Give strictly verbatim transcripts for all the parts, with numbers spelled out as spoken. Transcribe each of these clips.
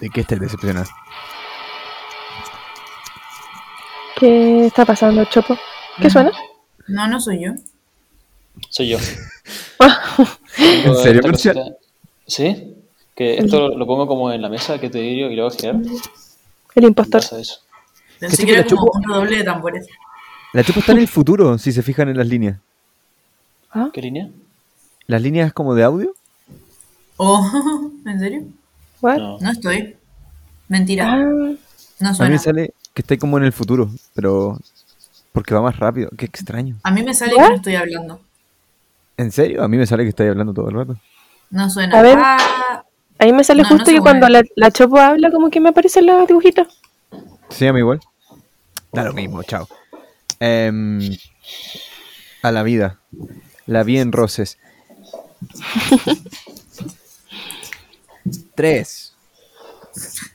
¿De qué estás decepcionada? ¿Qué está pasando, Chopo? ¿Qué suena? No, no soy yo. Soy yo. ¿En serio? Cosita... ¿Sí? Que esto lo pongo como en la mesa que te digo y lo voy a girar. El impostor. Eso. Pensé que era como un doble de tambores. La Chopo está en el futuro, si se fijan en las líneas. ¿Ah? ¿Qué línea? ¿Las líneas como de audio? Oh, ¿en serio? What? No. no estoy. Mentira. Ah. No suena. A mí me sale que estoy como en el futuro, pero... Porque va más rápido. Qué extraño. A mí me sale ¿What? que no estoy hablando. ¿En serio? A mí me sale que estoy hablando todo el rato. No suena. A ver. Ah. A mí me sale no, justo no que cuando la, la Chopo habla, como que me aparecen los dibujitos. Sí, a mí igual. Da lo mismo, chao. Um, a la vida. La vi en roces. Tres,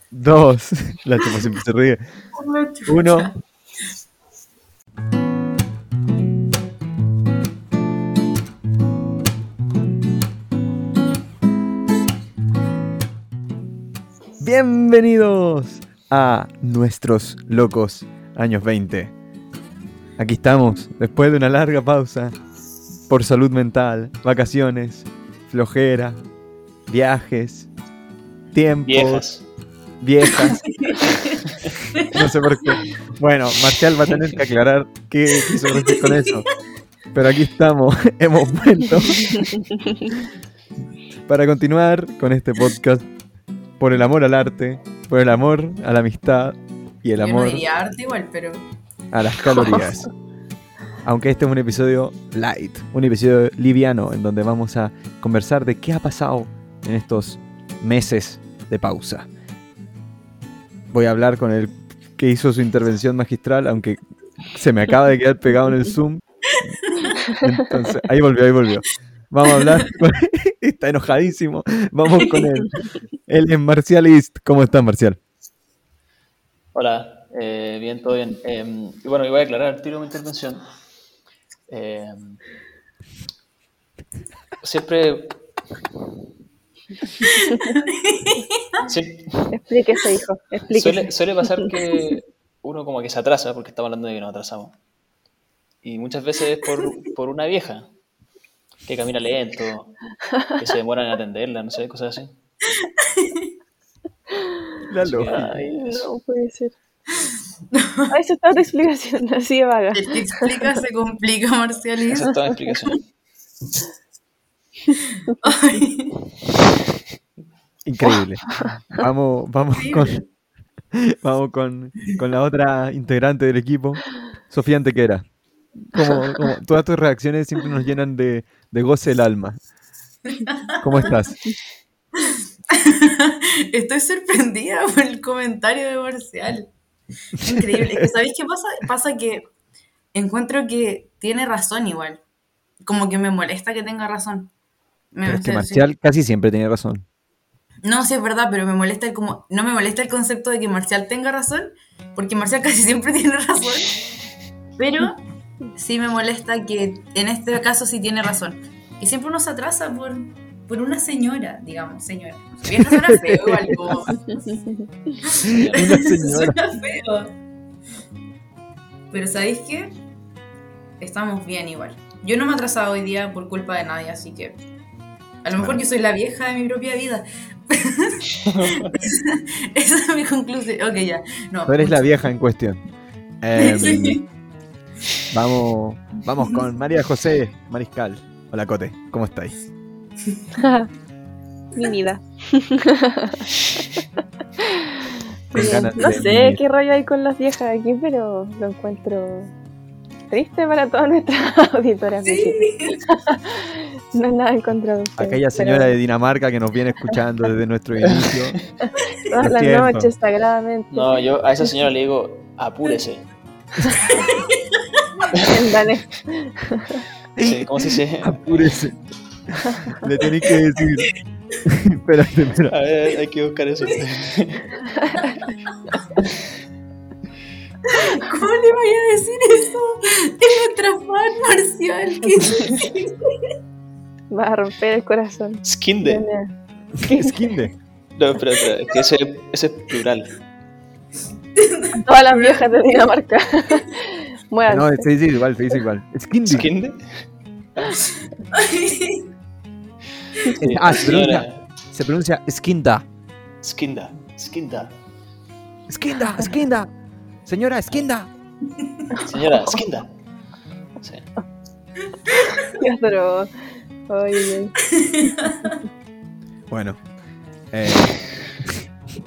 dos, la Chopo siempre se ríe. Uno. Bienvenidos a nuestros locos años veinte. Aquí estamos, después de una larga pausa por salud mental, vacaciones, flojera, viajes, tiempos, viejas. viejas. No sé por qué. Bueno, Marcial va a tener que aclarar qué quiso decir con eso. Pero aquí estamos, hemos vuelto para continuar con este podcast. Por el amor al arte, por el amor a la amistad y el Yo amor no diría arte igual, pero... a las calorías. Aunque este es un episodio light, un episodio liviano, en donde vamos a conversar de qué ha pasado en estos meses de pausa. Voy a hablar con el que hizo su intervención magistral, aunque se me acaba de quedar pegado en el Zoom. Entonces, ahí volvió, ahí volvió. Vamos a hablar con... Está enojadísimo. Vamos con él. Él es Marcialist. ¿Cómo estás, Marcial? Hola. Eh, bien, todo bien. Eh, y bueno, voy a aclarar, tiro mi intervención. Eh, siempre... Sie- Explíquese, hijo. Explíquese. Suele, suele pasar que uno como que se atrasa, porque estamos hablando de que nos atrasamos. Y muchas veces es por, por una vieja. Que camina lento, que se demoran en atenderla, no sé, cosas así. La loca. No puede ser. Ah, eso está tu explicación, así de vaga. El que explica se complica, Marcialito. Esa es toda la explicación. Ay. Increíble. Vamos, vamos, con, vamos con, con la otra integrante del equipo, Sofía Antequera. Como, como todas tus reacciones siempre nos llenan de, de goce el alma. ¿Cómo estás? Estoy sorprendida por el comentario de Marcial. Increíble. Es que, ¿sabéis qué pasa? Pasa que encuentro que tiene razón igual. Como que me molesta que tenga razón. Me pero es que Marcial decir. casi siempre tiene razón. No, sí es verdad, pero me molesta el como no me molesta el concepto de que Marcial tenga razón, porque Marcial casi siempre tiene razón. Pero sí me molesta que en este caso sí tiene razón. Y siempre uno se atrasa por, por una señora, digamos, señora. Vieja suena feo igual como... Suena feo. Pero ¿sabéis qué? Estamos bien igual. Yo no me he atrasado hoy día por culpa de nadie, así que... A lo mejor yo soy la vieja de mi propia vida. esa, esa es mi conclusión. Ok, ya. No, Tú eres mucho. la vieja en cuestión. Eh, sí. Vamos, vamos con María José Mariscal. Hola, Cote, ¿cómo estáis? Mi vida. No sé qué rollo hay con las viejas aquí, pero lo encuentro triste para todas nuestras auditoras. Sí. No es nada en contra de ustedes. Aquella señora pero... de Dinamarca que nos viene escuchando desde nuestro inicio. Todas las noches, sagradamente. No, yo a esa señora le digo, apúrese. Sí, ¿cómo se dice? Apúrese. Le tenéis que decir. Espérate, espérate. A ver, hay que buscar eso. ¿Cómo le voy a decir eso? Es nuestra fan, Marcial. ¿Qué? Va a romper el corazón. Skinde. Skinde. No, espera, espera, es que ese, ese es plural. Todas las viejas de Dinamarca. Bueno, no, se dice igual, se dice igual. ¿Es Kinde? ¿Es Kinde? Ah, se pronuncia, se pronuncia Skinda. Skinda, Skinda. Skinda, Skinda. Señora Skinda. Señora Skinda. Sí. Ya, pero... Oye. Bueno. Eh,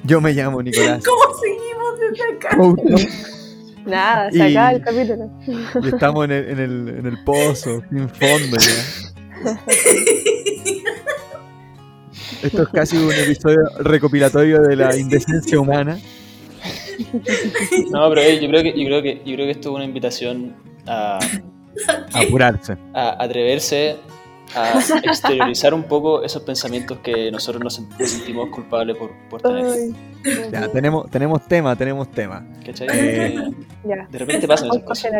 yo me llamo Nicolás. ¿Cómo seguimos desde acá? Oh, no. Nada, se acaba el capítulo. Y estamos en el, en el, en el pozo, sin fondo ya. Esto es casi un episodio recopilatorio de la indecencia humana. No, pero hey, yo creo que, yo creo que, yo creo que esto es una invitación a, a apurarse, a atreverse, a exteriorizar un poco esos pensamientos que nosotros nos sentimos culpables por, por tener. Ay, ya, tenemos, tenemos tema, tenemos tema. ¿Cachai? Eh, ya. De repente pasan esos cosas.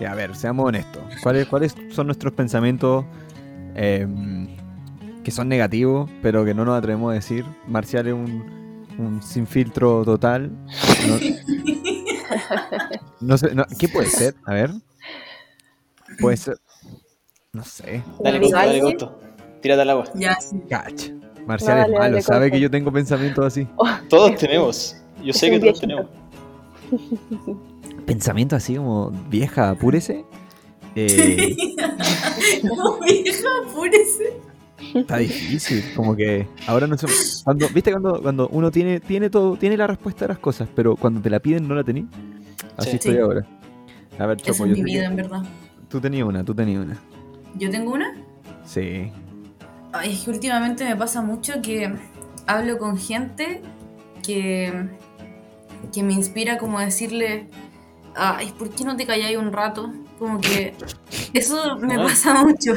Ya, a ver, seamos honestos. ¿Cuáles, cuáles son nuestros pensamientos eh, que son negativos, pero que no nos atrevemos a decir? Marcial es un, un sin filtro total. No, no sé, no, ¿qué puede ser? A ver. Puede ser... No sé. Dale gusto, dale gusto. Tírate al agua. Ya, sí. Cacha. Marcial vale, es malo, vale, sabe corta. Que yo tengo pensamientos así. Oh, todos tenemos. Yo sé que todos viejito. Tenemos. Pensamientos así como, vieja, apúrese. Eh... no, vieja, apúrese. Está difícil, como que ahora no sé. Cuando, ¿viste cuando, cuando uno tiene, tiene todo, tiene la respuesta a las cosas, pero cuando te la piden no la tenés? Así sí. Estoy sí. Ahora. A ver, Choco, yo mi vida, en verdad. Tú tenías una, tú tenías una. ¿Yo tengo una? Sí. Ay, es que últimamente me pasa mucho que hablo con gente que, que me inspira como a decirle, ay, ¿por qué no te calláis un rato? Como que eso me ah. pasa mucho.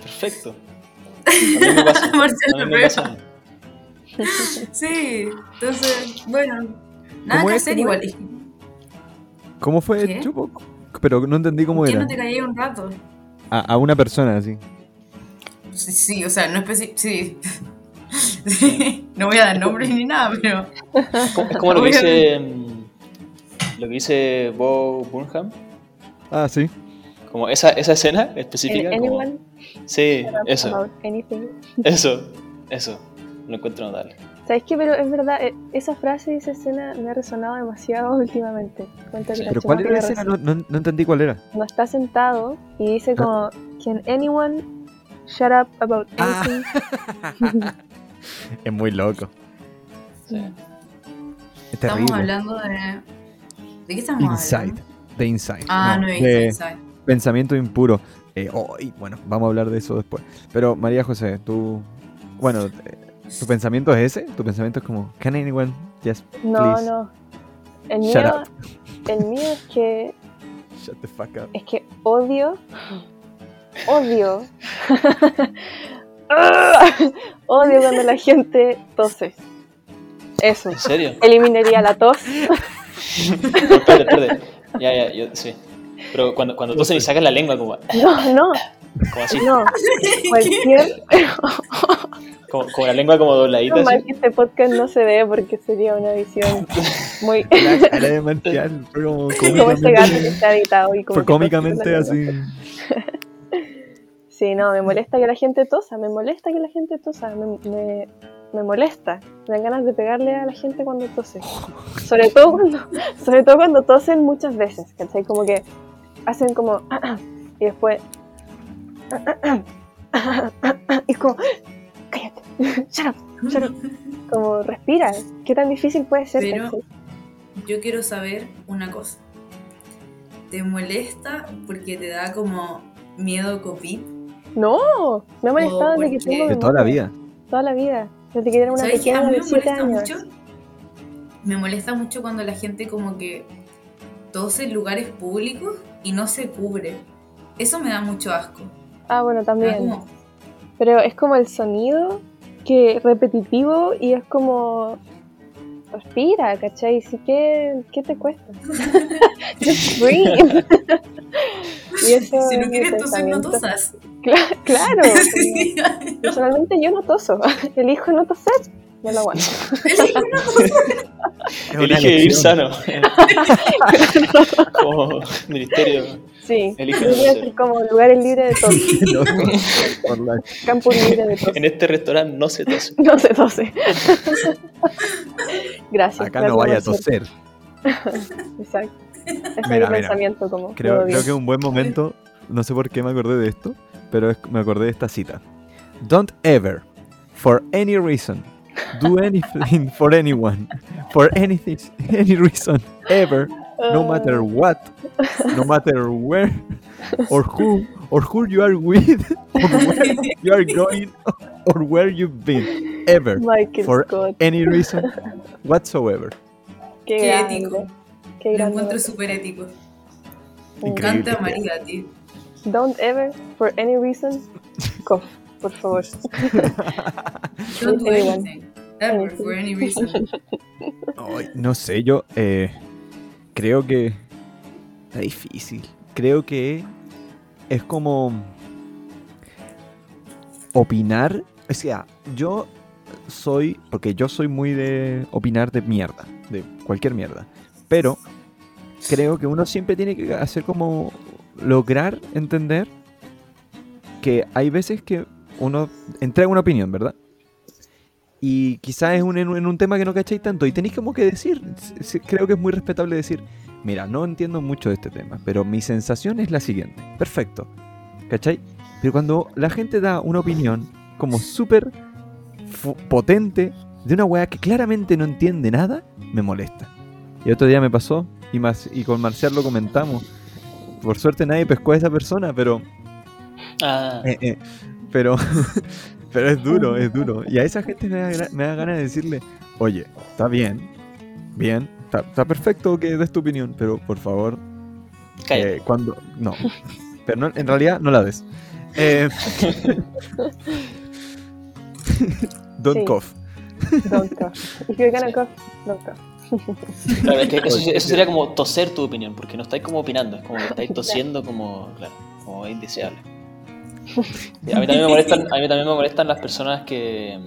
Perfecto. A mí me pasa. A mí me pasa. Sí, entonces, bueno, nada que es, hacer igual. Es? ¿Cómo fue, ¿Qué? Chupo? Pero no entendí cómo ¿Por era. ¿Por qué no te calláis un rato? A, a una persona, así. Sí, sí, o sea, no especi... Sí. sí. No voy a dar nombres ni nada, pero... Es como lo que dice... Lo que dice Bo Burnham. Ah, sí. Como esa, esa escena específica. Como... Sí, eso. Eso, eso. Lo encuentro notable. ¿Sabes qué? Pero es verdad, esa frase y esa escena me ha resonado demasiado últimamente. Sí, ¿pero cuál era la escena? No, no, no entendí cuál era. No está sentado y dice como, ¿Can anyone shut up about anything? Ah. Es muy loco. Sí. Es terrible. Estamos hablando de... ¿De qué estamos Inside, hablando? De Inside. Ah, no, no de Inside. Pensamiento impuro. Eh, oh, y bueno, vamos a hablar de eso después. Pero María José, tú... Bueno... ¿Tu pensamiento es ese? ¿Tu pensamiento es como, can anyone just please? No, no. El Shut mío, up. El mío es que... Shut the fuck up. Es que odio... Odio. Odio cuando la gente tose. Eso. ¿En serio? Eliminaría la tos. No, perde, perde. Ya, ya, yo sí. Pero cuando, cuando toses y sacas la lengua como... No, no. Como así. No. Cualquier... Como, como la lengua como dobladita. No, mal que este podcast no se ve porque sería una visión muy... La cara de Marcial fue como cómicamente... Como ese gato que está editado y como... Fue cómicamente así. Sí, no, me molesta que la gente tosa, me molesta que la gente tosa, me, me, me molesta. Me dan ganas de pegarle a la gente cuando tose. Sobre todo cuando, sobre todo cuando tosen muchas veces, ¿cachai? Como que hacen como... Y después... Y es como... Cállate, shut up, shut up. Como respira, qué tan difícil puede ser. Pero yo quiero saber una cosa. ¿Te molesta porque te da como miedo COVID? No, me ha molestado desde que tengo... De toda la vida. Toda la vida, desde que era una pequeña de siete años. ¿Sabes qué? A mí me molesta mucho. Me molesta mucho cuando la gente como que tose en lugares públicos y no se cubre. Eso me da mucho asco. Ah, bueno, también. Pero es como el sonido que repetitivo y es como... Respira, ¿cachai? Sí, ¿qué, qué te cuesta? Just breathe. Y eso si no quieres toser, no tosas. Claro, claro. Sí, personalmente yo no toso. Elijo no toser. Ya lo aguanto. Elijo no toser. Elige ir sano. Como ministerio. Sí. Elige no toser. Como lugares libres de tos. Campo libre de tos. En este restaurante no se tose. No se tose. Gracias. Acá no vaya a toser. Exacto. Ese mira, es mi pensamiento. Como creo, creo que es un buen momento. No sé por qué me acordé de esto, pero es, me acordé de esta cita. Don't ever, for any reason, do anything for anyone, for anything, any reason, ever, no matter what, no matter where, or who, or who you are with, or where you are going, or where you've been, ever, Michael for Scott. Any reason whatsoever. Qué, qué ético. Qué lo encuentro súper ético. Me encanta a María, tío. Don't ever, for any reason, cough, por favor. Don't do anything, ever, for any reason. Oh, no sé, yo eh, creo que está difícil. Creo que es como opinar. O sea, yo soy, porque yo soy muy de opinar de mierda, de cualquier mierda. Pero creo que uno siempre tiene que hacer como lograr entender que hay veces que uno entrega una opinión, ¿verdad? Y quizás es un, en un tema que no cacháis tanto y tenéis como que decir, creo que es muy respetable decir, mira, no entiendo mucho de este tema, pero mi sensación es la siguiente. Perfecto, ¿cachai? Pero cuando la gente da una opinión como súper fu- potente de una weá que claramente no entiende nada, me molesta. Y otro día me pasó y, más, y con Marcial lo comentamos. Por suerte nadie pescó a esa persona, pero ah. eh, eh, pero pero es duro, es duro. Y a esa gente me da, me da ganas de decirle, oye, está bien, bien, está, está perfecto que des tu opinión, pero por favor, eh, cuando no, pero no, en realidad no la des. Eh, don't sí. cough. Don't cough. If you're gonna cough, don't cough. Claro, es que eso, eso sería como toser tu opinión, porque no estáis como opinando, es como que estáis tosiendo como, claro, como indeseable. A mí también me molestan, a mí también me molestan las personas que,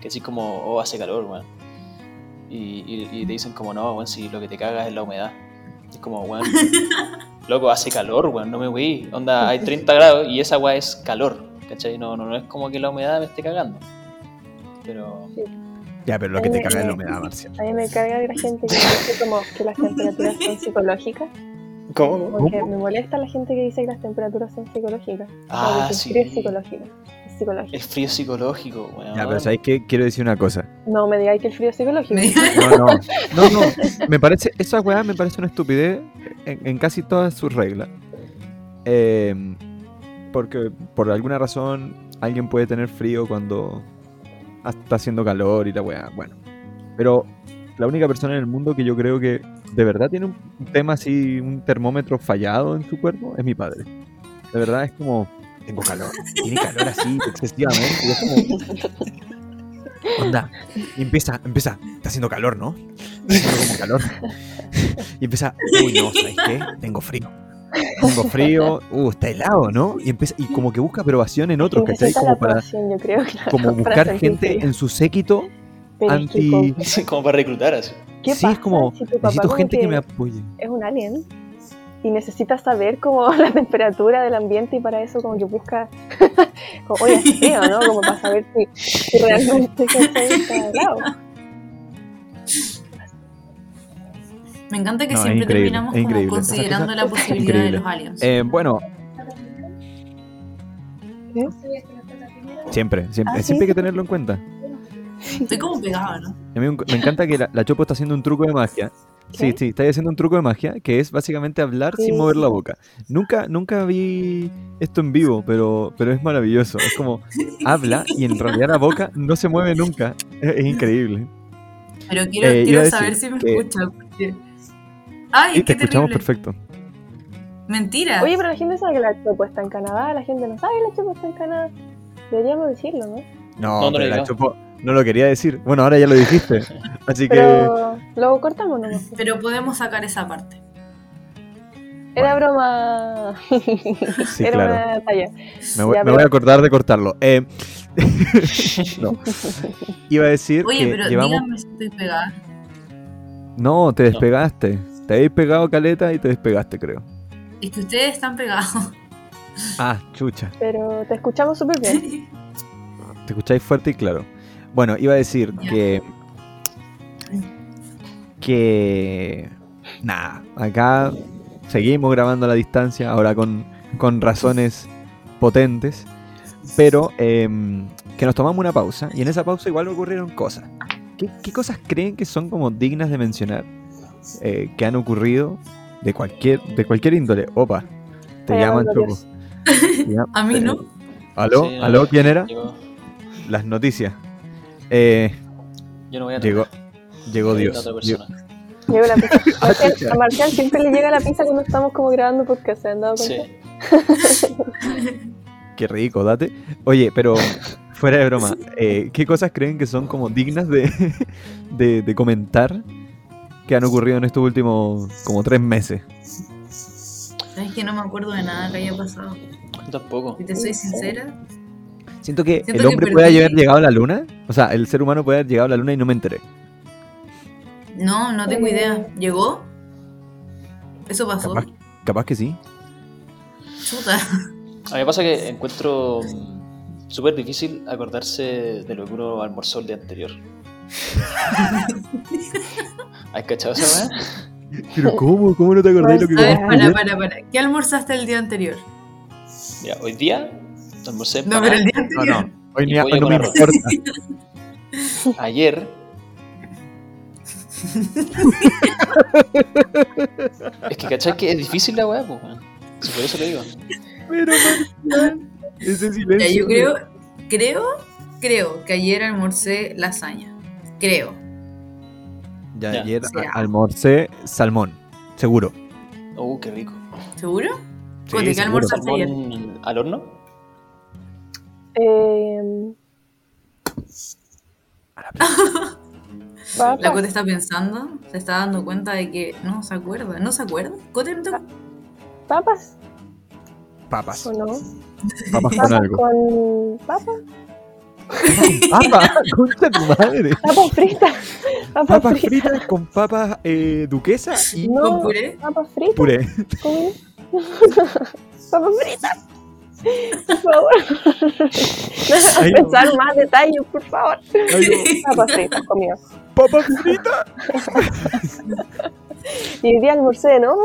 que decís como, oh, hace calor, weón. Y, y, y te dicen como, no, weón, si lo que te cagas es la humedad. Es como, weón, loco, hace calor, weón, no me voy. Onda, hay treinta grados y esa weá es calor, ¿cachai? No, no, no es como que la humedad me esté cagando. Pero... Ya, pero lo que te carga es la humedad, Marcia. A mí me carga la gente que dice como que las temperaturas son psicológicas. ¿Cómo? Porque me molesta la gente que dice que las temperaturas son psicológicas. Ah, sí. El frío es psicológico. Es psicológico. El frío es psicológico, bueno. Ya, pero ¿sabes qué? Quiero decir una cosa. No me digáis que el frío es psicológico. No, no. No, no. Me parece, esa weá me parece una estupidez en, en casi todas sus reglas. Eh, porque por alguna razón alguien puede tener frío cuando... está haciendo calor y la weá, bueno. Pero la única persona en el mundo que yo creo que de verdad tiene un tema así, un termómetro fallado en su cuerpo, es mi padre. De verdad es como, tengo calor. Tiene calor así, excesivamente. Y es como... Onda, y empieza, empieza, está haciendo calor, ¿no? Está haciendo como calor. Y empieza, uy, no, ¿sabes qué? Tengo frío. Tengo frío, uh, está helado, ¿no? Y empieza, y como que busca aprobación en otros, ¿cachai? Como para, yo creo, claro, como buscar para gente frío en su séquito anti... Como para reclutar así. ¿Qué sí, pasa? Es como, si necesito gente que, que me apoye. Es un alien y necesita saber como la temperatura del ambiente y para eso como que busca, como, oye, es frío, ¿no? Como para saber si, si realmente está helado. Me encanta que no, siempre terminamos como considerando la posibilidad increíble de los aliens. Eh, bueno. ¿Qué? Siempre, siempre, ¿Ah, sí? siempre hay que tenerlo en cuenta. Estoy como pegada, ¿no? A mí me encanta que la, la Chopo está haciendo un truco de magia. ¿Qué? Sí, sí, está haciendo un truco de magia que es básicamente hablar sí. sin mover la boca. Nunca, nunca vi esto en vivo, pero, pero es maravilloso. Es como habla y en realidad la boca no se mueve nunca. Es, es increíble. Pero quiero, eh, quiero saber si me que, escuchan. Porque... Ay, sí, te escuchamos perfecto. Mentira. Oye, pero la gente sabe que la Chopo está en Canadá. La gente no sabe que la Chopo está en Canadá. Deberíamos decirlo, ¿no? No, no, pero la Chopo no lo quería decir. Bueno, ahora ya lo dijiste. Así pero que... Luego cortamos, ¿no? Pero podemos sacar esa parte. Era bueno. broma. Sí, Era claro. una talla. Me, voy, ya, me pero... voy a acordar de cortarlo. Eh... no. Iba a decir. Oye, que pero llevamos... dígame si estoy pegada. No, te despegaste. No. Te habéis pegado caleta y te despegaste, creo. Es que ustedes están pegados. Ah, chucha. Pero te escuchamos súper bien. Te escucháis fuerte y claro. Bueno, iba a decir que. Que. Nada, acá seguimos grabando a la distancia, ahora con, con razones potentes, pero eh, que nos tomamos una pausa, y en esa pausa igual ocurrieron cosas. ¿Qué, qué cosas creen que son como dignas de mencionar, eh, que han ocurrido de cualquier de cualquier índole? Opa, te Ay, llaman truco. A mí no. Eh, ¿Aló? Sí, ¿Aló? ¿Quién era? Llegó. Las noticias. Eh, Yo no voy a llegó, llegó Dios. Llegó la pizza. Marcial, a Marcial siempre le llega la pizza cuando estamos como grabando podcast, ¿se han dado cuenta? Sí. Qué rico, date. Oye, pero fuera de broma, eh, ¿qué cosas creen que son como dignas de, de, de comentar que han ocurrido en estos últimos como tres meses? Es que no me acuerdo de nada que haya pasado. Tampoco. Si te soy sincera. Siento que Siento el hombre que puede haber llegado a la luna, o sea, el ser humano puede haber llegado a la luna y no me enteré. No, no tengo idea. ¿Llegó? ¿Eso pasó? Capaz, capaz que sí. Chuta. A mí me pasa que encuentro súper difícil acordarse de lo que uno almorzó el día anterior. ¿Has cachado esa vez? ¿Pero cómo? ¿Cómo no te acordás de lo que comiste? A ver, para, para, para. ¿Qué almorzaste el día anterior? Ya, hoy día almorcé No, pero el día anterior. No, no. Hoy día no me importa. Ayer... Es que cachai que es difícil la weá, pues, weón. Si por eso le digo. Pero Marcial, ese silencio. Ya, yo creo, creo, creo que ayer almorcé lasaña. Creo. Ya, ya. ayer o sea, almorcé salmón, seguro. Uh, qué rico. ¿Seguro? Sí, ¿Cuánto qué almorzaste ayer? ¿Al horno? Eh... A la La Cote está pensando, se está dando cuenta de que no se acuerda, ¿no se acuerda? ¿Cote no te ¿Papas? ¿Papas? ¿O no? ¿Papas, ¿Papas con algo? Con... ¿Papas? ¿Papas? ¡Concha tu madre! ¿Papas fritas? ¿Papas, papas fritas? fritas con papas eh, duquesa? Y... No, ¿Con puré? ¿Papas fritas? ¿Puré? ¿Con... ¿Papas fritas? Por favor, no a pensar más detalles, por favor. Papas fritas, conmigo. Papas fritas. Y el día almorcé, ¿no?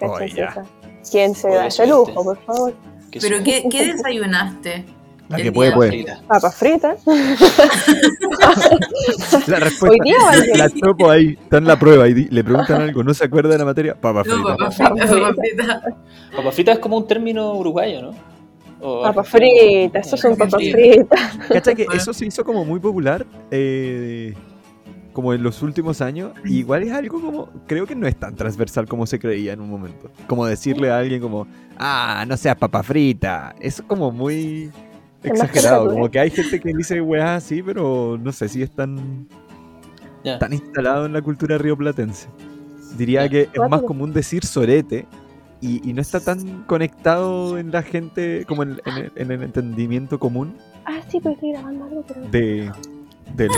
Papas fritas. Cachacita. ¿Quién se da ese lujo, por favor? ¿Pero qué, qué desayunaste? La que puede, puede. Papas fritas. La respuesta. Yo la chopo ahí, está en la prueba y le preguntan algo, ¿no se acuerda de la materia? Papas fritas. No, papas fritas, papas fritas. Papas fritas es como un término uruguayo, ¿no? Papas fritas, eso son papas fritas. ¿Cachai que eso se hizo como muy popular eh, como en los últimos años? Y igual es algo como, creo que no es tan transversal como se creía en un momento. Como decirle a alguien como, ah, no seas papa frita. Es como muy... exagerado, como que hay gente que dice weá así, pero no sé si es tan, yeah. tan instalado en la cultura rioplatense. Diría yeah. que es más común decir sorete y, y no está tan conectado en la gente como en, en, en el entendimiento común. Ah, sí, pero estoy grabando algo, pero... De, del,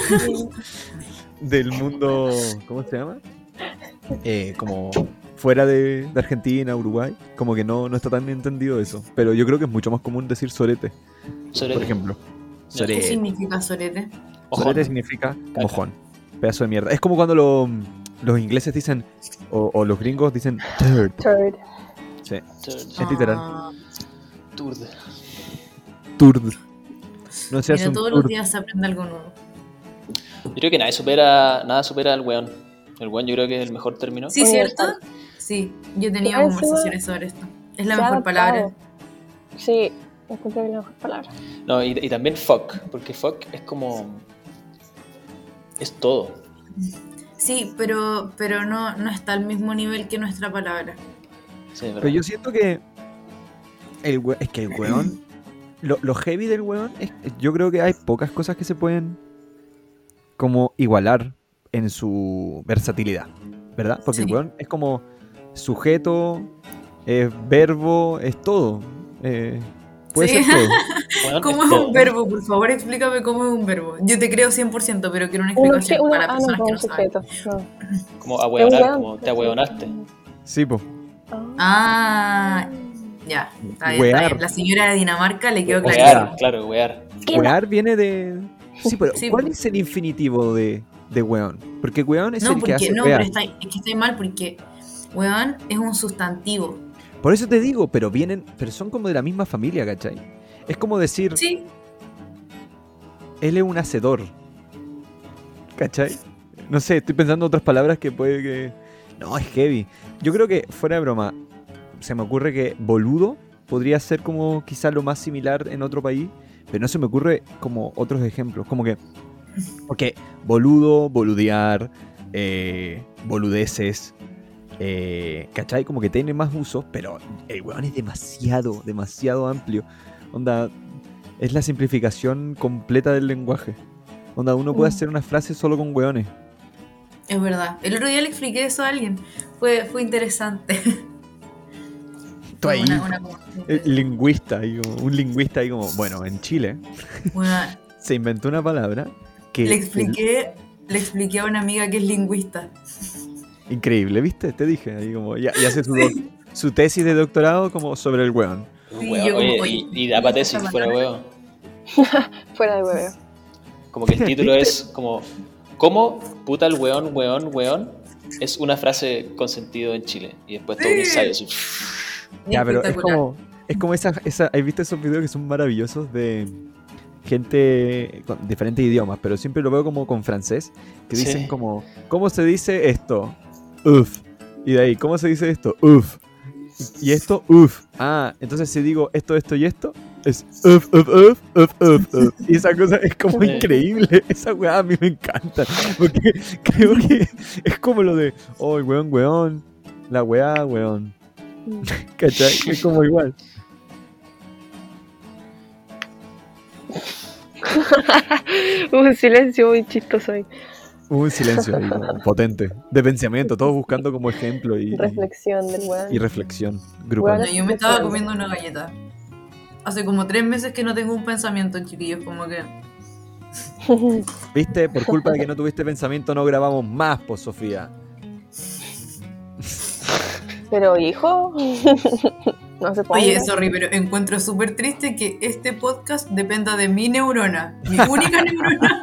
del mundo, ¿cómo se llama? Eh, como... fuera de, de Argentina, Uruguay, como que no, no está tan entendido eso. Pero yo creo que es mucho más común decir sorete, sorete. Por ejemplo. Sorete. ¿Qué significa sorete? Ojón. Sorete significa mojón, pedazo de mierda. Es como cuando lo, los ingleses dicen, o, o los gringos dicen turd. Turd. Sí, turd. Es literal. Ah. Turd. Turd. No seas Mira, un todos turd. Los días se aprende algo nuevo. Yo creo que nada supera, nada supera al weón. El weón yo creo que es el mejor término. Sí, ¿cierto? Sí, yo he tenido conversaciones sobre esto. Es la mejor palabra. Sí, es la mejor palabra. No, y, y también fuck, porque fuck es como... es todo. Sí, pero, pero no, no está al mismo nivel que nuestra palabra. Sí, pero... pero yo siento que... El we- es que el weón... lo, lo heavy del weón es... yo creo que hay pocas cosas que se pueden... como igualar en su versatilidad, ¿verdad? Porque sí. el weón es como... sujeto, es verbo, es todo. Eh, puede sí. ser todo. Bueno, ¿cómo es todo? Un verbo? Por favor, explícame cómo es un verbo. Yo te creo cien por ciento, pero quiero una explicación uno, uno, para personas ah, no, que no sujeto, saben. No. Como ahueonar, como te ahueonaste. Sí, po. Ah, ya. Está bien, está bien. La señora de Dinamarca le quedó clarísimo. Wear, claro, wear. Wear viene de... Sí, pero sí, ¿cuál po. Es el infinitivo de, de weón? Porque weón es no, el porque, que hace no, wear. No, pero está, es que estoy mal porque weón es un sustantivo. Por eso te digo, pero vienen, pero son como de la misma familia, ¿cachai? Es como decir... Sí. Él es un hacedor. ¿Cachai? No sé, estoy pensando otras palabras que puede que... No, es heavy. Yo creo que, fuera de broma, se me ocurre que boludo podría ser como quizás lo más similar en otro país, pero no se me ocurre como otros ejemplos. Como que... Porque boludo, boludear, eh, boludeces... Eh, ¿Cachai? Como que tiene más usos, pero el weón es demasiado, demasiado amplio. Onda, es la simplificación completa del lenguaje. Onda, uno puede hacer una frase solo con weones. Es verdad. El otro día le expliqué eso a alguien. Fue, fue interesante. Tú ahí, una, una, una, una, lingüista, ahí como, un lingüista ahí como, bueno, en Chile bueno, se inventó una palabra que... Le expliqué, el... le expliqué a una amiga que es lingüista. Increíble, ¿viste? Te dije, ahí como, ya, ya hace su, sí. doc, su tesis de doctorado como sobre el hueón. Sí, oye, oye, y, y da para tesis, fuera de hueón. Fuera de hueón. Como que el título es como, ¿cómo puta el hueón, hueón, hueón? Es una frase con sentido en Chile. Y después todo un ensayo. Así. Ya, pero es como, es como esa, esa, ¿has visto esos videos que son maravillosos de... gente con diferentes idiomas, pero siempre lo veo como con francés, que dicen sí. como, ¿cómo se dice esto? Uf. Y de ahí, ¿cómo se dice esto? Uf. Y esto, uf. Ah, entonces si digo esto, esto y esto, es uf, uf, uf, uf, uf, uf. Y esa cosa es como sí. increíble. Esa weá a mí me encanta. Porque creo que es como lo de, oh, weón, weón, la weá, weón. ¿Cachai? Es como igual. Un silencio muy chistoso ahí. Un silencio ahí, potente. De pensamiento, todos buscando como ejemplo y reflexión del weón. Y reflexión grupal. Bueno, yo me estaba comiendo una galleta. Hace como tres meses que no tengo un pensamiento, chiquillos, como que. ¿Viste? Por culpa de que no tuviste pensamiento no grabamos más, po, Sofía. Pero hijo, no se puede. Oye, sorry, pero encuentro súper triste que este podcast dependa de mi neurona, mi única neurona.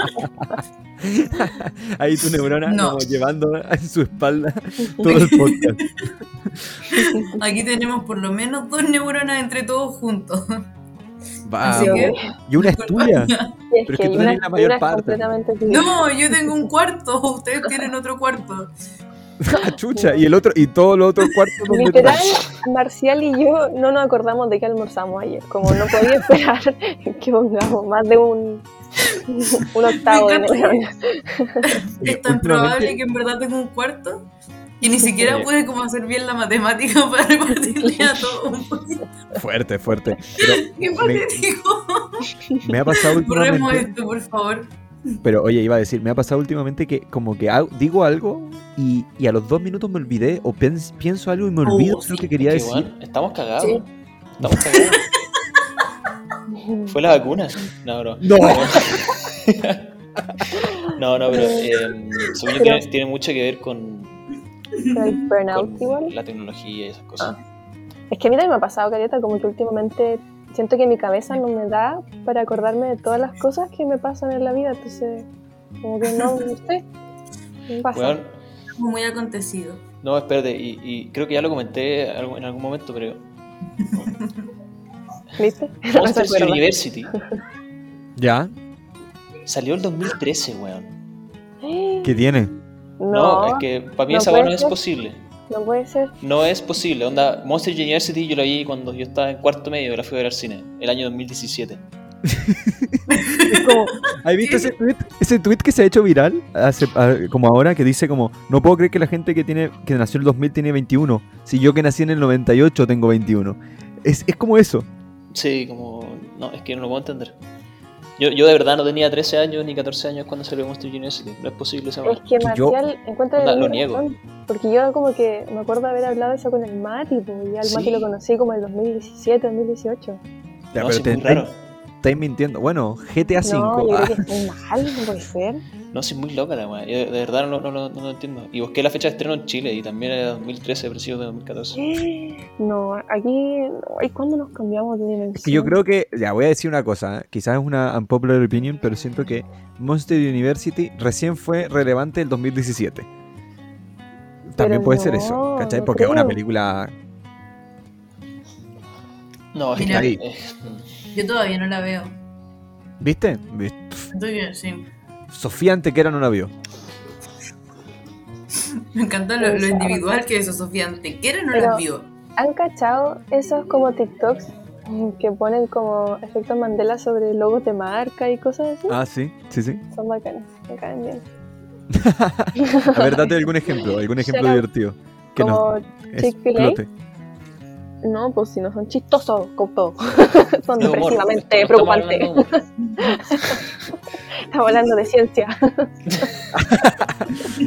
Ahí tu neurona no. como llevando en su espalda todo el podcast. Aquí tenemos por lo menos dos neuronas entre todos juntos. Va. Que, y una es tuya. Es pero que tú tenés la mayor parte. No, yo tengo un cuarto, ustedes tienen otro cuarto. Ah, chucha, y el otro, y todo lo otro cuarto donde literal, te... Marcial y yo no nos acordamos de qué almorzamos ayer. Como no podía esperar que pongamos más de un, un octavo de neurona. Es tan probable que en verdad tengo un cuarto y ni siquiera pude como hacer bien la matemática para repartirle a todo un poquito. Fuerte, fuerte. Qué patético. Me, me ha pasado últimamente. Borremos esto, por favor. Pero oye, iba a decir, me ha pasado últimamente que como que hago, digo algo y, y a los dos minutos me olvidé o pens, pienso algo y me olvido oh, sí, lo que quería decir. Igual. Estamos cagados. Sí. Estamos cagados. ¿Fue la vacuna? No, bro. No, no, no, pero eh, según yo tiene, tiene mucho que ver con, el burnout, con la tecnología y esas cosas. Ah. Es que a mí también me ha pasado, Careta, como que últimamente... Siento que mi cabeza no me da para acordarme de todas las cosas que me pasan en la vida, entonces como que no, no sé, me pasa. Bueno, muy acontecido. No, espérate, y, y creo que ya lo comenté en algún momento, pero... ¿Viste? Monster University. ¿Ya? Salió el dos mil trece, weón. ¿Qué tiene? No, no, es que para mí no esa weón no es posible. No puede ser. No es posible, onda. Monster University yo la vi cuando yo estaba en cuarto medio, la fui a ver al cine, el año dos mil diecisiete. Es como, ¿has visto ese tweet, ese tweet que se ha hecho viral hace, como ahora, que dice como, no puedo creer que la gente que tiene que nació en el dos mil tiene veintiuno, si yo que nací en el noventa y ocho tengo veintiuno? Es, es como eso. Sí, como, no, es que no lo puedo entender. Yo, yo de verdad no tenía trece años ni catorce años cuando salió Monster University. No es posible esa manera. Es que Marcial yo... encuentra no, lo niego. Razón, porque yo como que me acuerdo haber hablado eso con el Mati, y ya el sí. Mati lo conocí como en dos mil diecisiete, dos mil dieciocho. Ya, no, pero sí, te, muy raro. Estáis mintiendo. Bueno, G T A V. No, yo ah. creo que estoy mal, no puede ser. No, sí, muy loca la weá. De verdad no, no, no, no lo entiendo. Y busqué la fecha de estreno en Chile y también era dos mil trece, principios de dos mil catorce. No, aquí... ¿Y cuándo nos cambiamos de dimensión? Es que yo creo que... Ya, voy a decir una cosa. ¿eh? Quizás es una unpopular opinion, pero siento que Monster University recién fue relevante el dos mil diecisiete. También pero puede no, ser eso, ¿cachai? Porque es una película... No, es que ahí... Yo todavía no la veo. ¿Viste? Estoy bien, sí. Sofía Antequera no la vio. Me encanta lo, lo individual que es eso. Sofía Antequera no la vio. ¿Han cachado esos como TikToks que ponen como efecto Mandela sobre logos de marca y cosas así? Ah, sí, sí, sí. Son bacanas, me caen bien. A ver, date algún ejemplo, algún ejemplo divertido. Que como no, Chick-fil-A. No, pues si no son chistosos, con todo. Son depresivamente no preocupantes. Estamos hablando, hablando de ciencia.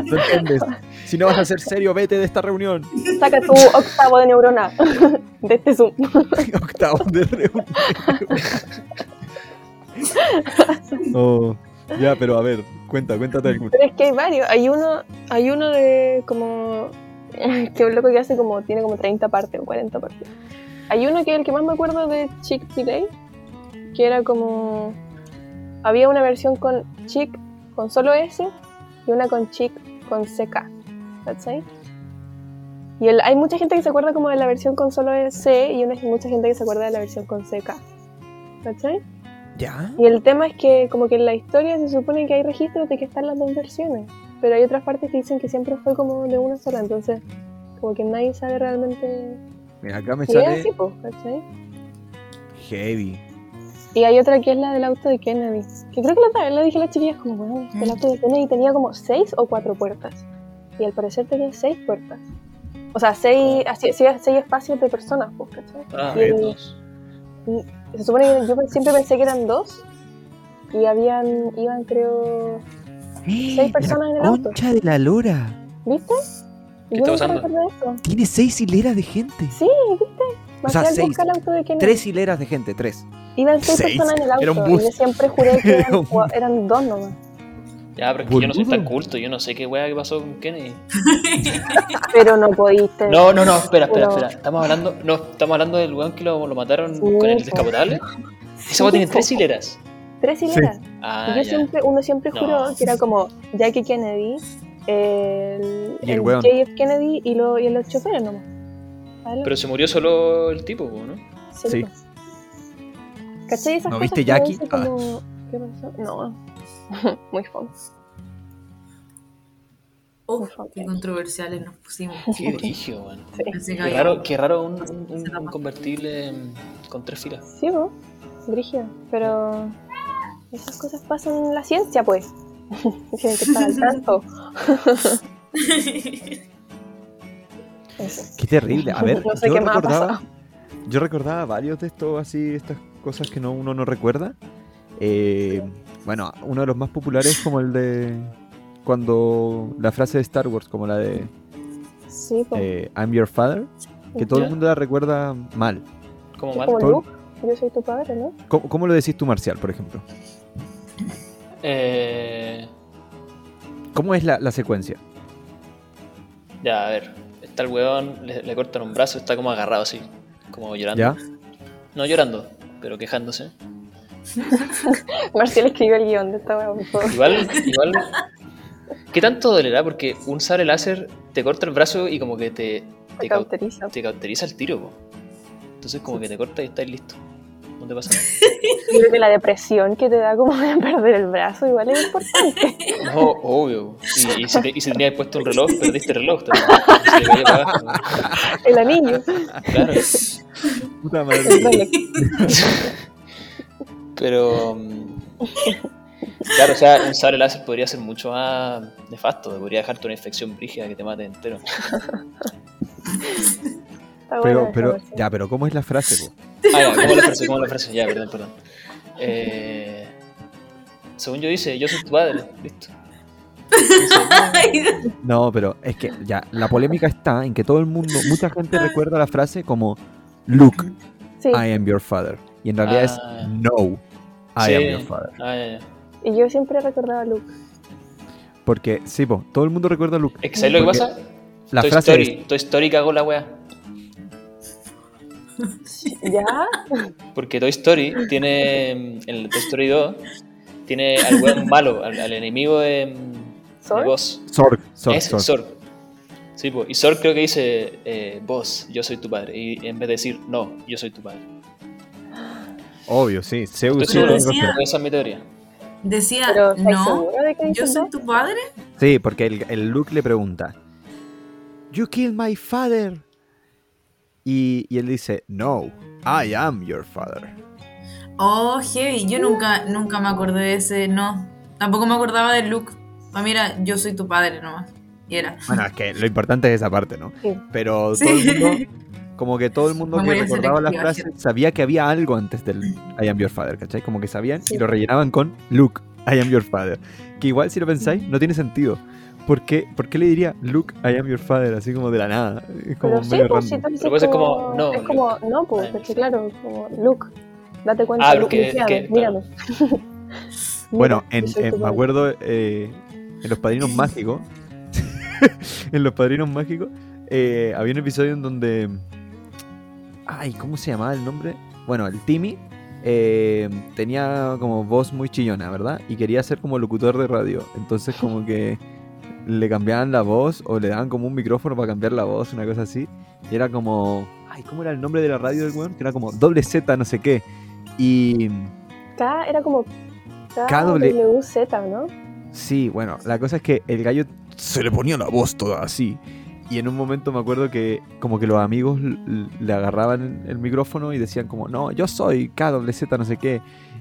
¿No entiendes? Si no vas a ser serio, vete de esta reunión. Saca tu octavo de neurona de este Zoom. Octavo de reunión. Oh, ya, pero a ver, cuenta, cuéntate alguno. Pero es que hay varios. Hay uno, hay uno de como... que un loco que hace como, tiene como treinta partes o cuarenta partes. Hay uno que es el que más me acuerdo de Chick-fil-A, que era como, había una versión con Chick con solo S y una con Chick con C K, ¿cachai? Y el, hay mucha gente que se acuerda como de la versión con solo S y una, mucha gente que se acuerda de la versión con C K, ¿cachai? ¿Ya? Y el tema es que como que en la historia se supone que hay registros de que están las dos versiones, pero hay otras partes que dicen que siempre fue como de una sola, entonces como que nadie sabe realmente. Mira, acá me sale así, po, ¿cachai? Heavy. Y hay otra que es la del auto de Kennedy, que creo que la otra vez lo dije a las chiquillas como, bueno, el auto de Kennedy tenía como seis o cuatro puertas, y al parecer tenía seis puertas, o sea, seis, así, seis espacios de personas, po, ¿cachai? Ah, y, dos. Y se supone que yo siempre pensé que eran dos, y habían, iban creo... seis personas en el auto. Concha de la lora. ¿Viste? Yo no recuerdo eso. Tiene seis hileras de gente. Sí, ¿viste? O sea, seis. El auto de tres hileras de gente, tres. Iban seis, seis personas en el auto. Era un bus. Y yo siempre juré que eran, eran dos nomás. Ya, pero es que Boludo. Yo no soy tan culto. Yo no sé qué weá que pasó con Kennedy. Pero no pudiste. No, no, no, espera, espera, no. espera. Estamos hablando, no, estamos hablando del weón que lo, lo mataron sí, con el descapotable. Sí. Ese weón tiene tres hileras. Tres hileras. Sí. Ah, yo siempre, uno siempre no. juró que era como Jackie Kennedy, el, el, el J F Kennedy y, lo, y los choferes nomás. ¿Vale? Pero se murió solo el tipo, ¿no? Sí. sí. ¿Cachai esas ¿No cosas viste Jackie? Ah. Como, ¿qué pasó? No. Muy fome. Uf, qué controversiales nos pusimos. Qué brillo, bueno. Sí. Sí. Qué raro, qué raro un, un, un convertible con tres filas. Sí, ¿no? Brillo, pero... esas cosas pasan en la ciencia, pues. Tienen que estar al tanto. Qué terrible. A ver, no sé yo, qué recordaba, yo recordaba varios de estos, así, estas cosas que no, uno no recuerda. Eh, bueno, uno de los más populares, como el de. Cuando. La frase de Star Wars, como la de. Sí, pues. eh, I'm your father. Que todo el mundo la recuerda mal. ¿Cómo mal? Como Luke. Yo soy tu padre, ¿no? ¿Cómo, cómo lo decís tú, Marcial, por ejemplo? Eh... ¿Cómo es la, la secuencia? Ya, a ver. Está el huevón, le, le cortan un brazo, está como agarrado así, como llorando. ¿Ya? No llorando, pero quejándose. Marcial escribió el guión de esta huevón. Igual, igual... ¿Qué tanto dolerá? Porque un sable láser te corta el brazo y como que te... Te, te cauteriza. Te cauteriza el tiro, po. Entonces como que te corta y estás listo. No te pasa nada. Creo que la depresión que te da como de perder el brazo igual es importante. No, obvio. Y, y, si, te, y si tenías puesto un reloj, perdiste el reloj también. Se le caía para abajo, ¿no? El anillo. Claro. Puta madre. Pero... Claro, o sea, un sable láser podría ser mucho más nefasto. Podría dejarte una infección brígida que te mate entero. Pero, pero, ya, pero ¿cómo es la frase? Po? Ah, ya, ¿cómo es la frase? ¿Cómo es la frase? Ya, perdón, perdón. Eh, Según yo dice, yo soy tu padre. Listo. No, pero es que ya, la polémica está en que todo el mundo, mucha gente recuerda la frase como Luke, sí. I am your father. Y en realidad ah. es no, I sí. am your father. Ah, ya, ya. Y yo siempre he recordado a Luke. Porque, sí, po, todo el mundo recuerda a Luke. ¿Es que lo que pasa? La Toy frase Story, es... Toy Story cagó la wea. ¿Ya? Porque Toy Story tiene, en Toy Story dos, tiene al weón malo, al, al enemigo de... ¿Zorg? Boss. Zorg, Zorg, es, Zorg. Zorg. Sí, po. Y Zorg creo que dice, eh, vos, yo soy tu padre. Y en vez de decir, no, yo soy tu padre. Obvio, sí. Zeus, Entonces, sí decía, esa es mi teoría. Decía, pero, no, de yo soy tu padre. Sí, porque el, el Luke le pregunta, you killed my father. Y, y él dice, no, I am your father. Oh, heavy. Yo nunca, nunca me acordé de ese, no. Tampoco me acordaba de Luke. Ah, mira, yo soy tu padre nomás. Y era. Bueno, es que lo importante es esa parte, ¿no? Sí. Pero sí. todo el mundo, como que todo el mundo que recordaba las frases sabía que había algo antes del I am your father, ¿cachai? Como que sabían sí. y lo rellenaban con Luke, I am your father. Que igual, si lo pensáis, no tiene sentido. ¿Por qué, ¿Por qué le diría Luke, I am your father? Así como de la nada. Es como medio sí, pues, random. Sí, Pero pues es como, no. Es como, Luke. no, pues, porque claro, como Luke, date cuenta. Ah, Luke, que, mírame. Que, mírame. Claro. Bueno, en, en, me acuerdo eh, en Los Padrinos Mágicos en Los Padrinos Mágicos eh, había un episodio en donde ay, ¿cómo se llamaba el nombre? Bueno, el Timmy eh, tenía como voz muy chillona, ¿verdad? Y quería ser como locutor de radio, entonces como que le cambiaban la voz o le daban como un micrófono para cambiar la voz, una cosa así, y era como ay, ¿cómo era el nombre de la radio del weón? Que era como doble Z no sé qué y... K era como K W Z, ¿no? Sí, bueno, la cosa es que el gallo se le ponía la voz toda así. Y en un momento me acuerdo que como que los amigos l- le agarraban el micrófono y decían como, no, yo soy K W Z no sé qué.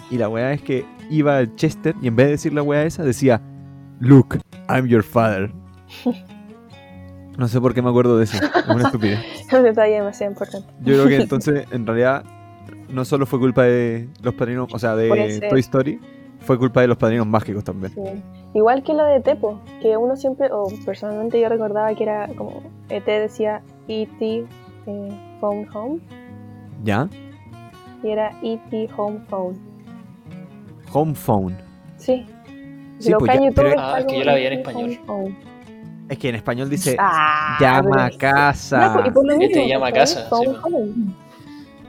Y la weá es que iba a Chester y en vez de decir la weá esa decía, Luke, I'm your father. No sé por qué me acuerdo de eso, es una estupidez. Es un detalle demasiado importante. Yo creo que entonces, en realidad, no solo fue culpa de los padrinos, o sea, de Toy Story... Fue culpa de Los Padrinos Mágicos también. Sí. Igual que lo de Tepo, que uno siempre, o oh, personalmente yo recordaba que era como E T decía E T eh, Phone Home. ¿Ya? Y era E T Home Phone. Home Phone. Sí. Sí pues ya, pero, ah, es que yo la veía en español. Es que en español dice ah, llama a casa. No, y por lo mismo, E T llama a casa. Phone sí, home.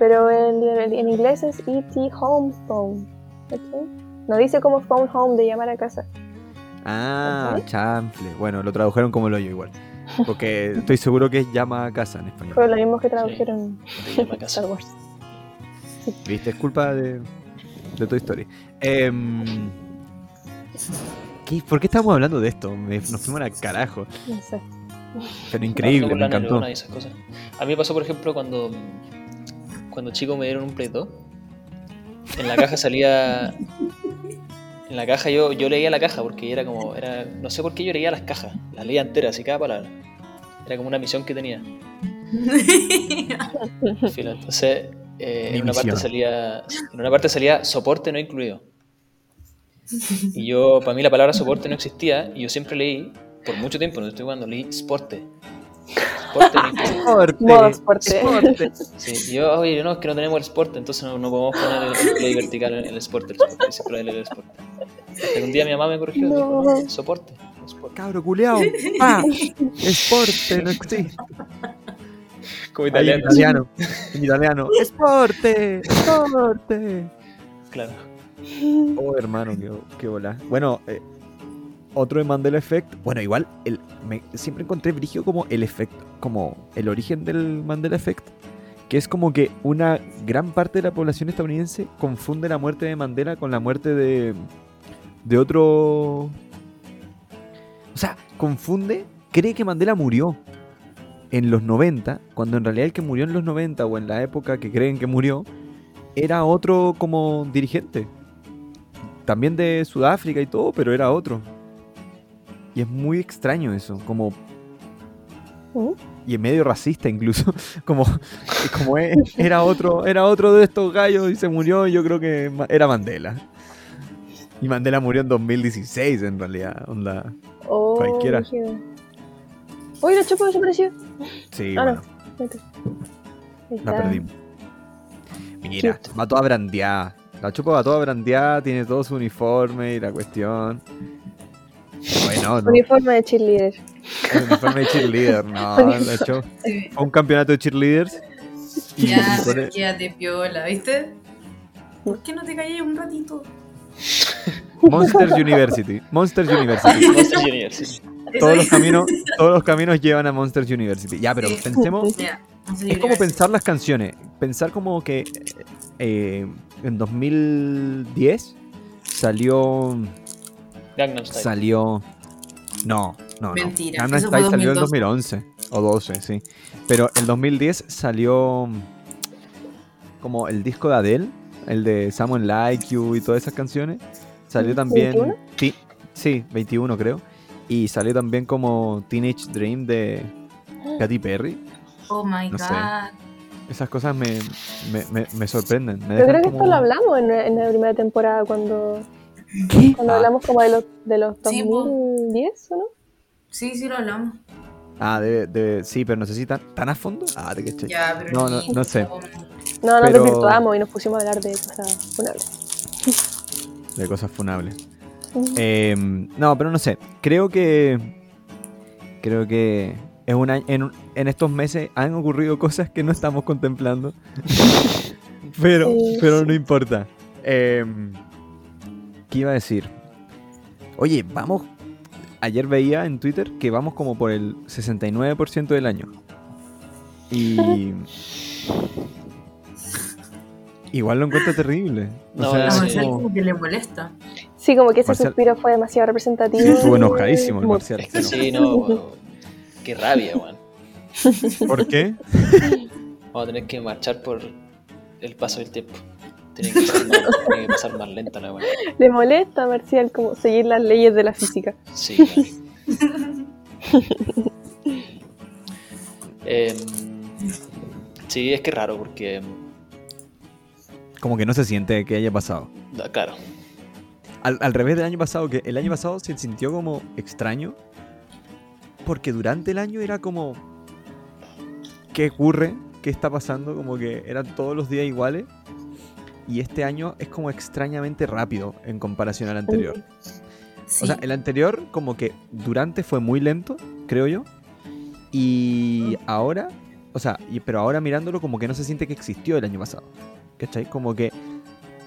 Pero en, en inglés es E T Home Phone. ¿Okay? No dice como phone home de llamar a casa. Ah, ¿sí? Chanfle. Bueno, lo tradujeron como lo yo igual. Porque estoy seguro que es llama a casa en español. Pero lo mismo que tradujeron sí, en Star Wars. Sí. Viste, es culpa de, de Toy Story. Eh, ¿qué, ¿Por qué estamos hablando de esto? Me, nos fuimos al carajo. No sé. Pero increíble, me encantó. Esas cosas. A mí me pasó, por ejemplo, cuando, cuando chico me dieron un Play dos. En la caja salía... En la caja yo, yo leía la caja porque era como... era No sé por qué yo leía las cajas. Las leía enteras y cada palabra. Era como una misión que tenía. En fin, entonces eh, en, una parte salía, en una parte salía soporte no incluido. Y yo, para mí la palabra soporte no existía. Y yo siempre leí, por mucho tiempo, no estoy jugando, leí sporte. Sporte no incluido. Sporte. Sporte. Sí, yo, oye, no, es que no tenemos el sporte, entonces no, no podemos poner el, el play vertical en el, el sporte. El sporte, el sporte. Hasta que un día mi mamá me corrigió, no. Dijo, no, soporte, soporte. Cabro culeado, pa, esporte, no existe. Como italiano. En italiano, en italiano, esporte, esporte. Claro. Oh, hermano, qué, qué bola. Bueno, eh, otro de Mandela Effect. Bueno, igual, el, me, siempre encontré brígido como el efecto, como el origen del Mandela Effect. Que es como que una gran parte de la población estadounidense confunde la muerte de Mandela con la muerte de... de otro... O sea, confunde, cree que Mandela murió en los noventa, cuando en realidad el que murió en los noventa o en la época que creen que murió, era otro como dirigente. También de Sudáfrica y todo, pero era otro. Y es muy extraño eso, como... ¿Mm? Y es medio racista incluso, como, como era otro, era otro de estos gallos y se murió y yo creo que era Mandela. Y Mandela murió en dos mil dieciséis, en realidad. Onda. Oh, cualquiera. Uy, la chupa desapareció. Sí, ah, bueno. No. La perdimos. Mira, va toda brandeada. La chupa va toda brandeada, tiene todo su uniforme y la cuestión. Bueno, no. Uniforme de cheerleader. Uniforme de cheerleader, no. La chupa. Fue un campeonato de cheerleaders. Y ya, pone... quédate piola, ¿viste? ¿Por qué no te callé un ratito? Monster University. Monster University. Monster University. Todos los caminos, todos los caminos llevan a Monster University. Ya, pero sí. Pensemos. Yeah. Es como pensar las canciones. Pensar como que eh, en dos mil diez salió. Gangnam Style. Salió. No, no, no. Mentira. Gangnam Style salió en dos mil once o doce, sí. Pero en dos mil diez salió como el disco de Adele, el de Someone Like You y todas esas canciones. Salió también. ¿veintiuno? Ti- sí, veintiuno creo. Y salió también como Teenage Dream de Katy Perry. Oh my no sé. God. Esas cosas me, me, me, me sorprenden. Me Yo creo que como... esto lo hablamos en, en la primera temporada cuando, cuando ah. hablamos como de los, de los dos mil diez, sí, ¿o no? Sí, sí lo hablamos. Ah, de, de, sí, pero no sé si tan, tan a fondo. Ah, te queché. Ya, pero no, no, no sé. No, nos desvirtuamos y nos pusimos a hablar de cosas funables. De cosas funables. Uh-huh. Eh, no, pero no sé. Creo que. Creo que. Es un año, en, en estos meses han ocurrido cosas que no estamos contemplando. pero, sí. pero no importa. Eh, ¿Qué iba a decir? Oye, vamos. Ayer veía en Twitter que vamos como por el sesenta y nueve por ciento del año. Y... igual lo encuentro terrible. No, o sea, no, es como que le molesta. Sí, como que ese Marcial... suspiro fue demasiado representativo. Sí, estuvo enojadísimo el Marcial. Es que sí, no, bueno, qué rabia, man. ¿Por qué? Vamos a tener que marchar por el paso del tiempo. Tiene que, que pasar más lenta la verdad. Le molesta a Marcial como seguir las leyes de la física. Sí, claro. eh, Sí, es que es raro porque como que no se siente que haya pasado. No, claro. Al, al revés del año pasado, que el año pasado se sintió como extraño porque durante el año era como ¿qué ocurre? ¿Qué está pasando? Como que eran todos los días iguales. Y este año es como extrañamente rápido en comparación al anterior. Sí. O sea, el anterior como que durante fue muy lento, creo yo. Y ahora, o sea, y, pero ahora mirándolo como que no se siente que existió el año pasado. ¿Cachai? Como que...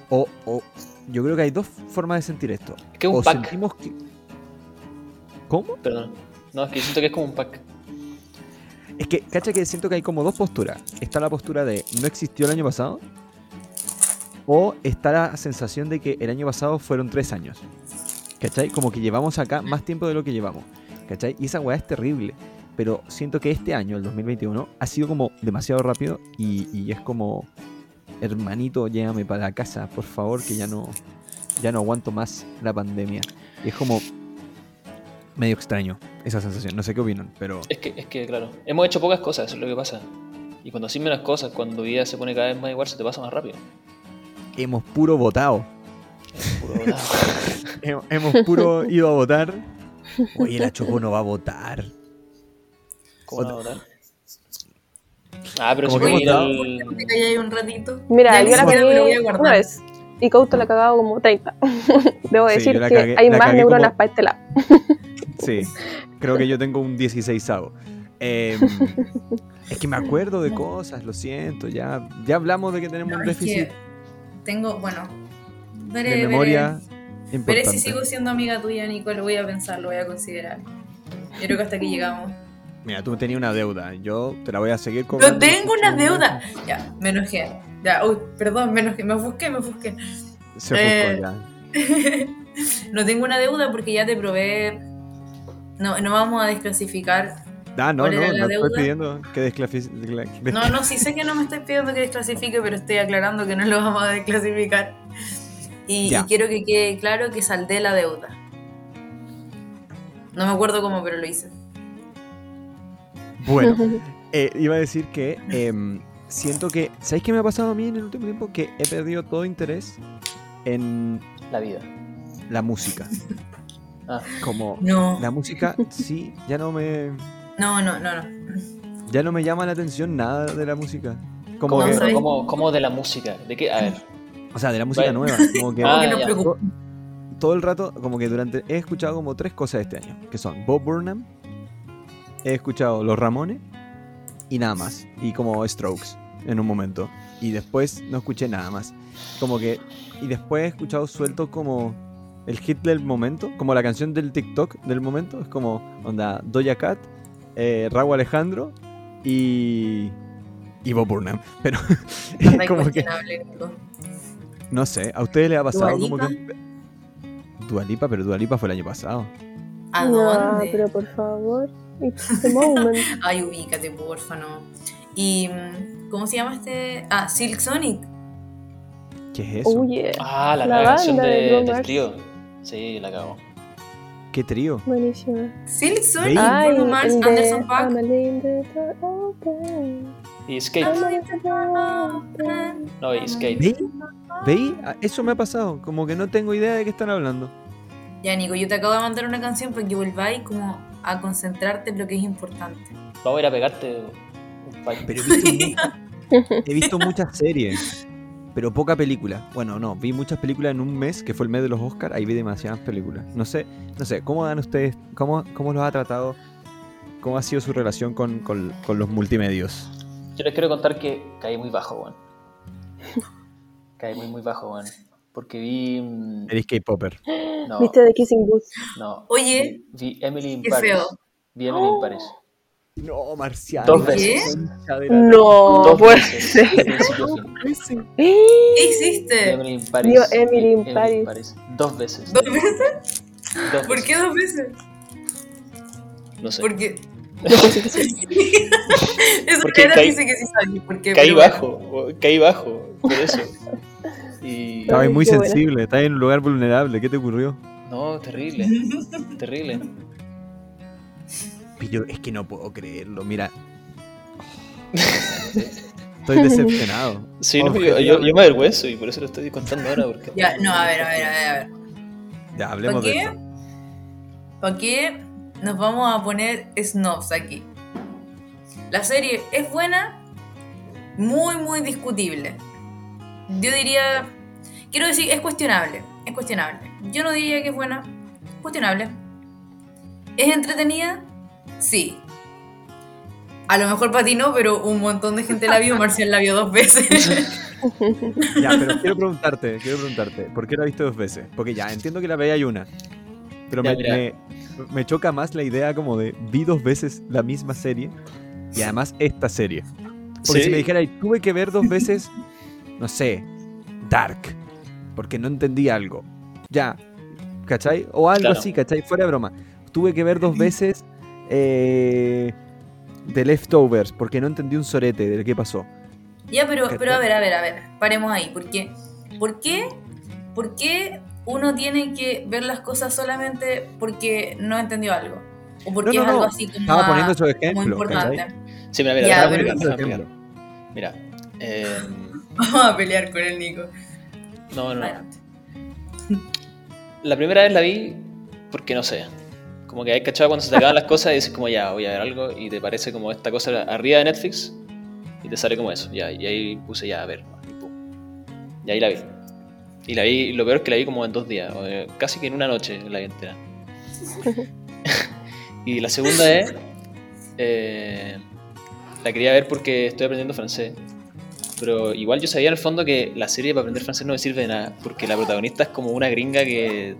O, o, yo creo que hay dos formas de sentir esto. Es que es un pack. Sentimos que... ¿Cómo? Perdón. No, es que siento que es como un pack. Es que, ¿cachai? Que siento que hay como dos posturas. Está la postura de no existió el año pasado. O está la sensación de que el año pasado fueron tres años, ¿cachai? Como que llevamos acá más tiempo de lo que llevamos, ¿cachai? Y esa weá es terrible, pero siento que este año, el dos mil veintiuno, ha sido como demasiado rápido y, y es como, hermanito, llévame para la casa, por favor, que ya no, ya no aguanto más la pandemia. Y es como medio extraño esa sensación, no sé qué opinan, pero... Es que, es que claro, hemos hecho pocas cosas, eso es lo que pasa. Y cuando hacemos las cosas, cuando vida se pone cada vez más igual, se te pasa más rápido. Hemos puro votado. Hemos puro, hemos, hemos puro ido a votar. Oye, la Choco no va a votar. ¿Cómo va a votar? Ah, pero si voy a ir al... te callé un ratito. Mira, yo la cagué una vez. Y Couto la ha cagado como treinta. Debo sí, decir cagué, que hay más neuronas como... para este lado. Sí, creo que yo tengo un dieciseisavo. Eh, es que me acuerdo de cosas, lo siento. Ya, ya hablamos de que tenemos no, un déficit. Tengo, bueno, veré, de memoria veré, veré si sigo siendo amiga tuya, Nico, lo voy a pensar, lo voy a considerar. Yo creo que hasta aquí llegamos. Mira, tú tenías una deuda, yo te la voy a seguir cobrando. Yo tengo una deuda. Ya, me enojé. Ya, uy, perdón, me enojé, me ofusqué, me ofusqué. Se ofuscó eh, ya. No tengo una deuda porque ya te probé. No, no vamos a desclasificar. Ah, no, no, no te estoy pidiendo que desclasifique. No, no, sí sé que no me estoy pidiendo que desclasifique, pero estoy aclarando que no lo vamos a desclasificar. Y, y quiero que quede claro que saldé la deuda. No me acuerdo cómo, pero lo hice. Bueno, eh, iba a decir que eh, siento que... ¿Sabéis qué me ha pasado a mí en el último tiempo? Que he perdido todo interés en... la vida. la música. Ah, como no. La música, sí, ya no me... No, no, no, no. Ya no me llama la atención nada de la música. Como ¿Cómo, que... ¿Cómo, cómo de la música? ¿De qué? A ver. O sea, de la música bueno. nueva. Como que... Ah, no todo, todo el rato, como que durante... He escuchado como tres cosas este año, que son Bo Burnham, he escuchado Los Ramones, y nada más. Y como Strokes, en un momento. Y después no escuché nada más. Como que... Y después he escuchado suelto como... el hit del momento, como la canción del TikTok del momento, es como onda Doja Cat, eh, Rauw Alejandro y y Bo Burnham, pero no como que no sé, ¿a ustedes les ha pasado como que Dua Lipa? Pero Dua Lipa fue el año pasado. ¿A dónde? No, pero por favor, it's the moment. Ay, ubícate, porfa, no. Y ¿cómo se llama este? Ah, Silk Sonic. ¿Qué es eso? Oh, yeah. Ah, la, la canción de, de del trío. Sí, la acabo. ¿Qué trío? Buenísimo. Silk Sonic, Bruno Mars, Anderson Paak. Y Skate. No, y Skate. ¿Veí? ¿Veí? Eso me ha pasado. Como que no tengo idea de qué están hablando. Ya, Nico, yo te acabo de mandar una canción para que volváis como a concentrarte en lo que es importante. Vamos a ir a pegarte un pack. Pero he visto, muchas, he visto muchas series. Pero poca película. Bueno, no, vi muchas películas en un mes, que fue el mes de los Oscars, ahí vi demasiadas películas. No sé, no sé, ¿cómo dan ustedes? ¿Cómo, cómo los ha tratado? ¿Cómo ha sido su relación con, con, con los multimedios? Yo les quiero contar que caí muy bajo, weón. Caí muy, muy bajo, weón. Porque vi... Mmm... Eres K-Popper. No. ¿Viste The Kissing Booth? No. Oye. Vi, vi Emily in Paris. Feo. Vi Emily oh. in Paris. No, Marcial. Dos veces. ¿Qué? No, dos puede ser. ¿Qué hiciste? Emily in Paris. Yo, Emily in Paris. Paris. Dos veces. ¿Dos veces? Dos ¿Por veces. qué dos veces? No sé. ¿Por qué? Eso era caí, dice que sí salió. Porque caí bajo, caí bajo. Por eso. Y... Estaba muy qué sensible, buena. Estaba en un lugar vulnerable. ¿Qué te ocurrió? No, terrible. Terrible. Yo, es que no puedo creerlo, mira. Estoy decepcionado. Sí, no, yo, yo, yo me avergüenzo y por eso lo estoy contando ahora. Porque... Ya, no, a ver, a ver, a ver. A ver. Ya, hablemos de eso. ¿Por qué nos vamos a poner snobs aquí? La serie es buena, muy, muy discutible. Yo diría, quiero decir, es cuestionable. Es cuestionable. Yo no diría que es buena, cuestionable. ¿Es entretenida? Sí. A lo mejor para ti no, pero un montón de gente la vio. Marcial la vio dos veces. Ya, pero quiero preguntarte, quiero preguntarte, ¿por qué la viste dos veces? Porque ya, entiendo que la veía y una. Pero ya, me, me, me choca más la idea como de, vi dos veces la misma serie y además esta serie. Porque ¿sí? Si me dijera, tuve que ver dos veces, no sé, Dark, porque no entendí algo. Ya, ¿cachai? O algo claro. así, ¿cachai? Fuera de broma. Tuve que ver dos veces... Eh, de Leftovers, porque no entendí un sorete de qué pasó. Ya, pero, pero a ver, a ver, a ver, paremos ahí, porque ¿por qué? ¿Por qué uno tiene que ver las cosas solamente porque no entendió algo? O porque no, no, es algo no. así como Estaba a, poniendo su ejemplo, muy importante. ¿Cachai? Sí, mira, mira, ya, pero, pelear, pero, ejemplo. Mira. Eh... Vamos a pelear con el Nico. No, no. Adelante. La primera vez la vi porque no sé. Como que hay cachado cuando se te acaban las cosas y dices como ya, voy a ver algo y te parece como esta cosa arriba de Netflix y te sale como eso, ya, y ahí puse ya a ver y, pum. y ahí la vi y la vi, y lo peor es que la vi como en dos días o, eh, casi que en una noche la vi entera. Y la segunda es eh, la quería ver porque estoy aprendiendo francés, pero igual yo sabía en el fondo que la serie para aprender francés no me sirve de nada porque la protagonista es como una gringa que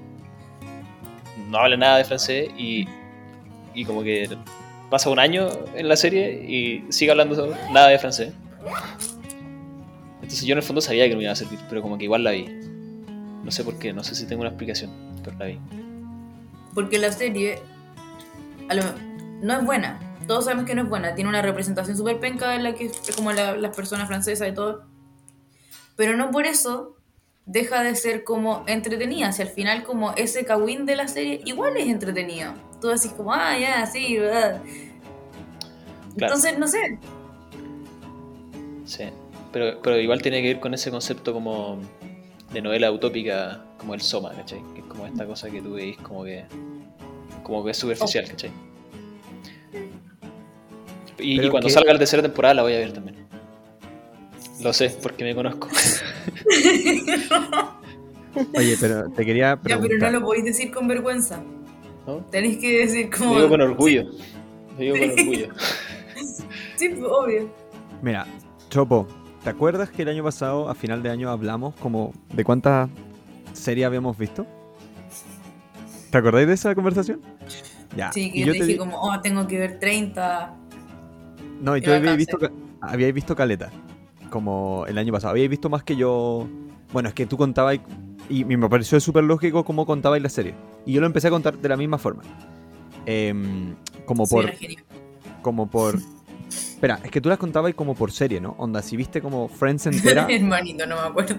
no habla nada de francés y, y como que pasa un año en la serie y sigue hablando nada de francés. Entonces yo en el fondo sabía que no me iba a servir, pero como que igual la vi. No sé por qué, no sé si tengo una explicación, pero la vi. Porque la serie a lo, no es buena, todos sabemos que no es buena, tiene una representación súper penca en la que es como la, las personas francesas y todo. Pero no por eso... deja de ser como entretenida. Si al final como ese cagüín de la serie igual es entretenido, tú decís como, ah, ya, sí, verdad, claro. Entonces, no sé. Sí, pero, pero igual tiene que ir con ese concepto como de novela utópica, como el Soma, ¿cachai? Que es como esta cosa que tú veis como que como que es superficial, oh. ¿Cachai? Y, y cuando que... salga la tercera temporada la voy a ver también. Lo sé, porque me conozco. Oye, pero te quería preguntar. Ya, pero no lo podéis decir con vergüenza. ¿No? Tenés que decir como... Lo digo con orgullo. Lo digo con orgullo. Sí, obvio. Mira, Chopo, ¿te acuerdas que el año pasado, a final de año, hablamos como de cuántas series habíamos visto? ¿Te acordáis de esa conversación? Ya. Sí, que y yo te dije te... como, oh, tengo que ver treinta. No, y tú habías visto, habías visto caleta. Como el año pasado. Habíais visto más que yo... Bueno, es que tú contabas... Y, y me pareció súper lógico cómo contabais la serie. Y yo lo empecé a contar de la misma forma. Eh, como por... Sí, como por... Espera, es que tú las contabais como por serie, ¿no? Onda, si viste como Friends entera... Hermanito, no me acuerdo.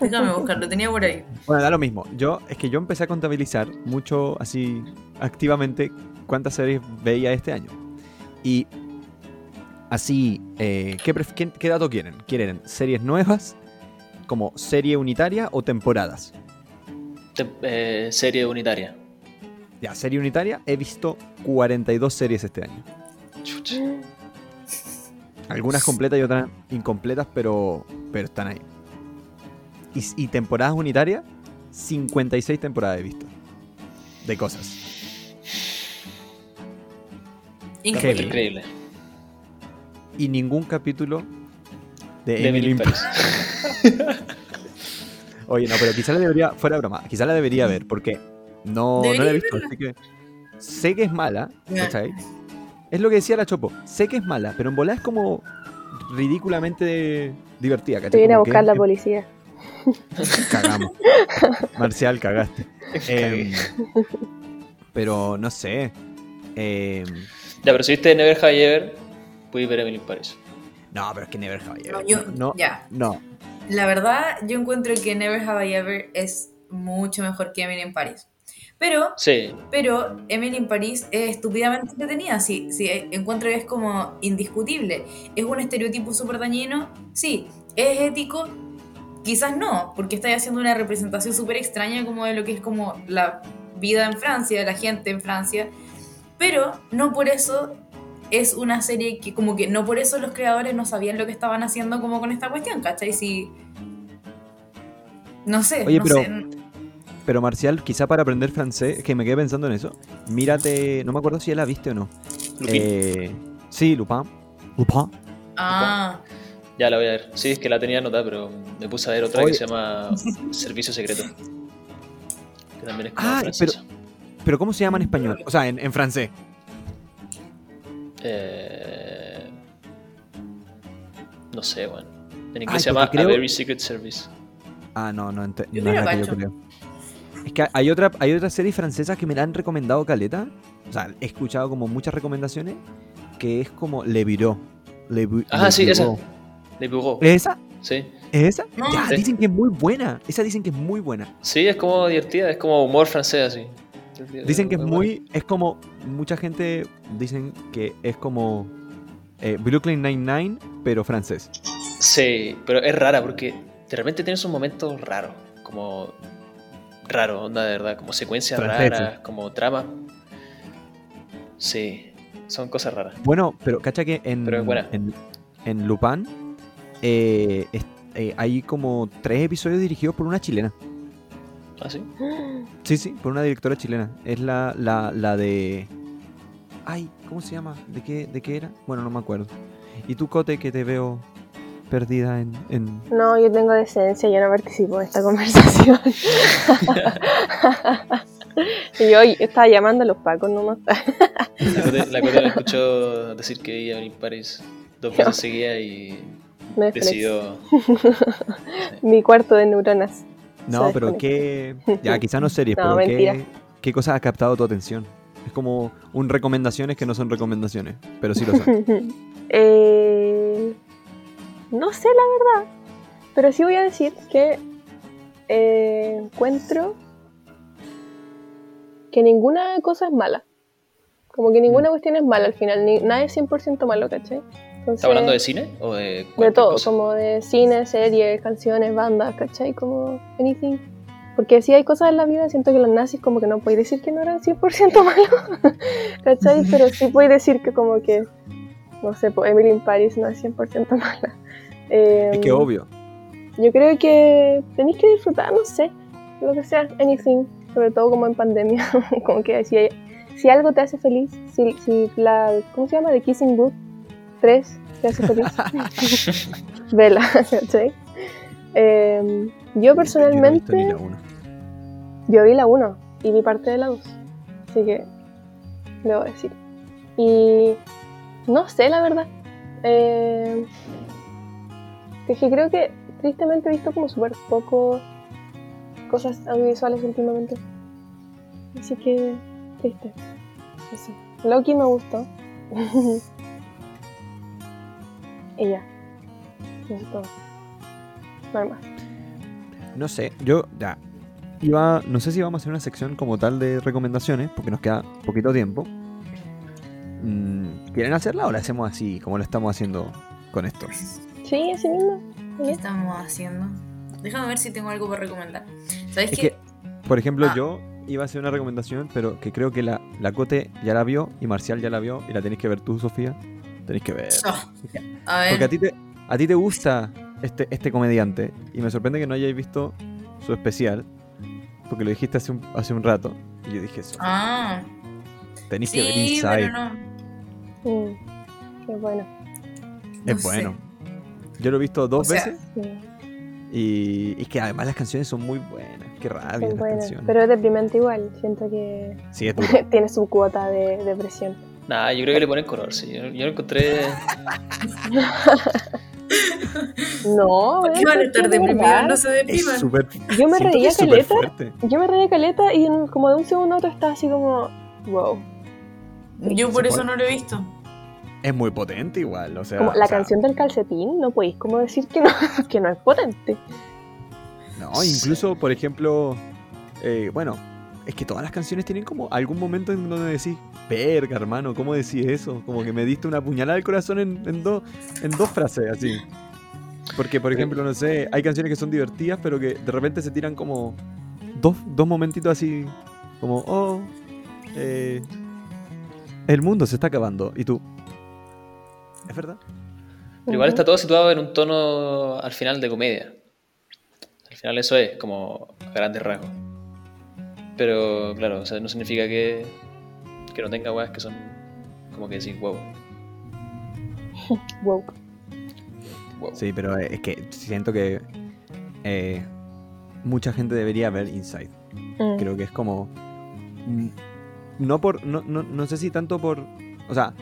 Déjame buscarlo, tenía por ahí. Bueno, da lo mismo. Yo, es que yo empecé a contabilizar mucho, así, activamente, cuántas series veía este año. Y... Así, eh, ¿qué, pref- qué, ¿qué dato quieren? ¿Quieren series nuevas, como serie unitaria o temporadas? Tem- eh, serie unitaria. Ya, serie unitaria. He visto cuarenta y dos series este año. Chucha. Algunas completas y otras incompletas, pero, pero están ahí. Y, y temporadas unitarias, cincuenta y seis temporadas he visto. De cosas. Increíble. Increíble. Y ningún capítulo de, de Emily in Paris. Oye, no, pero quizá la debería, fuera broma, quizá la debería ver, porque no, no la he visto, así que sé que es mala, ¿cachai? Es lo que decía la Chopo, sé que es mala, pero en volada es como ridículamente divertida, ¿cachai? Te viene a buscar la policía. Cagamos. Marcial, cagaste. Eh, pero no sé. Eh, ya, pero si viste Never Have I Ever, pude ver Emily in Paris. No, pero es que Never Have I Ever. No, yo, no, yeah. no. La verdad, yo encuentro que Never Have I Ever es mucho mejor que Emily in Paris. Pero, sí. pero Emily in Paris es estúpidamente entretenida. Sí, sí, encuentro que es como indiscutible. Es un estereotipo súper dañino. Sí, es ético. Quizás no, porque está haciendo una representación súper extraña como de lo que es como la vida en Francia, la gente en Francia. Pero no por eso... Es una serie que como que no por eso los creadores no sabían lo que estaban haciendo como con esta cuestión, ¿cachai? Si... No sé, Oye, no pero, sé. Pero Marcial, quizá para aprender francés, que me quedé pensando en eso, mírate, no me acuerdo si ya la viste o no. Lupin. Eh, sí, Lupin. Lupin. Ah. Lupin. Ya la voy a ver. Sí, es que la tenía anotada, pero me puse a ver otra Oye. que se llama Servicio Secreto. Que también es como ah, pero, pero ¿cómo se llama en español? O sea, en, en francés. Eh, no sé, bueno. En inglés Ay, se llama creo... A Very Secret Service. Ah, no, no, ente... no es la que yo creo. Es que hay otra, hay otra serie francesa que me la han recomendado caleta. O sea, he escuchado como muchas recomendaciones. Que es como Le Bureau. Le Bu... Ah, Le sí, Bureau. esa. Le Bureau. ¿Es esa? Sí. ¿Es esa? No, ya, sí. Dicen que es muy buena. Esa dicen que es muy buena. Sí, es como divertida, es como humor francés así. Dicen que es muy, es como, mucha gente dicen que es como eh, Brooklyn Nine-Nine, pero francés. Sí, pero es rara porque de repente tienes un momento raro, como raro, onda de verdad, como secuencias francesa. raras, como trama. Sí, son cosas raras. Bueno, pero cacha que en, en, en Lupin eh, es, eh, hay como tres episodios dirigidos por una chilena. ¿Ah, sí? Sí, sí, por una directora chilena. Es la, la, la de... Ay, ¿cómo se llama? ¿De qué, de qué era? Bueno, no me acuerdo. ¿Y tú, Cote, que te veo perdida en...? en... No, yo tengo decencia, yo no participo en esta conversación. Yo estaba llamando a los pacos nomás. La Cote, la Cote me escuchó decir que iba a venir París dos veces seguidas y Netflix. Decidió... Mi cuarto de neuronas. No, pero qué... Ya, quizás no series, no, pero mentira. qué qué cosas ha captado tu atención. Es como un recomendaciones que no son recomendaciones, pero sí lo son. eh, no sé, la verdad. Pero sí voy a decir que eh, encuentro que ninguna cosa es mala. Como que ninguna cuestión es mala al final. Ni, nada es cien por ciento malo, ¿cachai? ¿Estás hablando de cine? ¿O de, de todo, cosa? Como de cine, series, canciones, bandas, ¿cachai? Como anything. Porque sí hay cosas en la vida, siento que los nazis como que no podéis decir que no eran cien por ciento malos, ¿cachai? Pero sí podéis decir que como que, no sé, pues Emily in Paris no es cien por ciento mala. Eh, es que obvio. Yo creo que tenéis que disfrutar, no sé, lo que sea, anything, sobre todo como en pandemia, como que si, hay, si algo te hace feliz, si, si la, ¿cómo se llama? The Kissing Booth tres te hace feliz, vela, ¿cachai? Eh, yo personalmente yo, no yo vi la uno y vi parte de la dos, así que debo decir, y no sé la verdad, eh, es que creo que tristemente he visto como súper poco cosas audiovisuales últimamente, así que triste. Eso. Loki me gustó y ya, eso es todo. No sé, yo ya iba, no sé si vamos a hacer una sección como tal de recomendaciones, porque nos queda poquito tiempo. ¿Quieren hacerla o la hacemos así, como lo estamos haciendo con esto? Sí, así mismo. ¿Qué estamos haciendo? Déjame ver si tengo algo para recomendar. ¿Sabes es que, que, por ejemplo, ah. yo iba a hacer una recomendación, pero que creo que la, la Cote ya la vio y Marcial ya la vio y la tenés que ver tú, Sofía. Tenés que ver. Oh, a ver. Porque a ti te, a ti te gusta... Este, este comediante, y me sorprende que no hayáis visto su especial, porque lo dijiste hace un, hace un rato, y yo dije eso. Ah, tenéis sí, que ver Inside. No. Mm, qué bueno. Es no bueno. Sé. Yo lo he visto dos o veces, sea, y es que además las canciones son muy buenas. Qué rabia las buenas, canciones. Pero es deprimente igual, siento que sí, tiene su cuota de depresión. Nah, yo creo que le ponen color, sí. Yo, yo lo encontré... No, ¿qué van a estar deprimidos? No se depriman. Super, yo me reía caleta, yo me reía caleta y en, como de un segundo a otro estaba así como, wow. Yo por eso no lo he visto. Es muy potente igual, o sea. Como la o sea, canción del calcetín, no podéis como decir que no, que no es potente. No, incluso por ejemplo, eh, bueno, es que todas las canciones tienen como algún momento en donde decís, verga, hermano, ¿cómo decís eso? Como que me diste una puñalada al corazón en, en, do, en dos frases, así. Porque, por ejemplo, no sé, hay canciones que son divertidas, pero que de repente se tiran como dos, dos momentitos así, como, oh, eh, el mundo se está acabando, y tú, ¿es verdad? Pero igual está todo situado en un tono al final de comedia. Al final eso es, como a grandes rasgos. Pero, claro, o sea, no significa que, que no tenga weas que son como que decir wow. Wow. Wow. Sí, pero es que siento que eh, mucha gente debería ver Inside. Mm. Creo que es como... No por no, no, no sé si tanto por... O sea,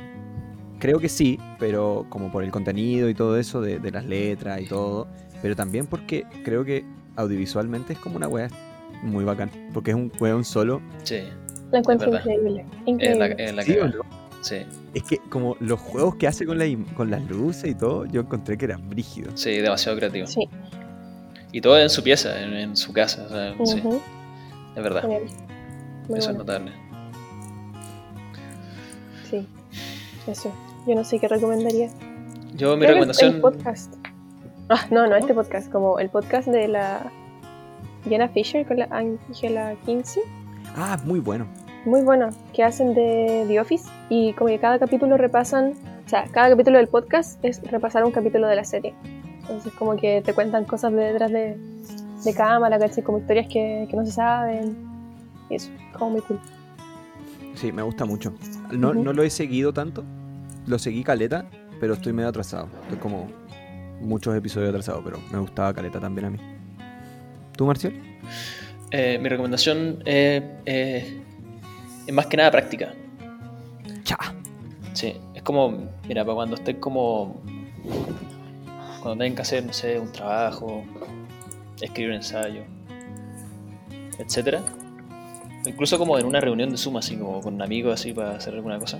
creo que sí, pero como por el contenido y todo eso, de, de las letras y todo. Pero también porque creo que audiovisualmente es como una wea muy bacán. Porque es un weón solo. Sí. La encuentro increíble. Increíble. En la, en la ¿sí? Sí. Es que como los juegos que hace con, la, con las luces y todo, yo encontré que eran brígidos. Sí, demasiado creativo. Sí. Y todo en su pieza, en, en su casa. O sea, uh-huh. Sí. Es verdad. Muy eso bueno. Es notable. Sí. Eso. Yo no sé qué recomendaría. Yo mi recomendación. El podcast. Ah, no, no, este podcast. Como el podcast de la Jenna Fisher con la Angela Kinsey. Ah, muy bueno. Muy bueno, que hacen de The Office y como que cada capítulo repasan, o sea, cada capítulo del podcast es repasar un capítulo de la serie. Entonces como que te cuentan cosas de detrás de, de cámara, ¿cachai? Como historias que, que no se saben. Y eso, como muy cool. Sí, me gusta mucho. No, uh-huh. no lo he seguido tanto, lo seguí caleta, pero estoy medio atrasado. Estoy como muchos episodios atrasado, pero me gustaba caleta también a mí. ¿Tú, Marcial? Eh, mi recomendación es... Eh, eh... es más que nada práctica. Ya. Sí, es como, mira, para cuando estés como, cuando tengan que hacer, no sé, un trabajo, escribir un ensayo, etcétera. Incluso como en una reunión de Zoom, así como con amigos, así para hacer alguna cosa.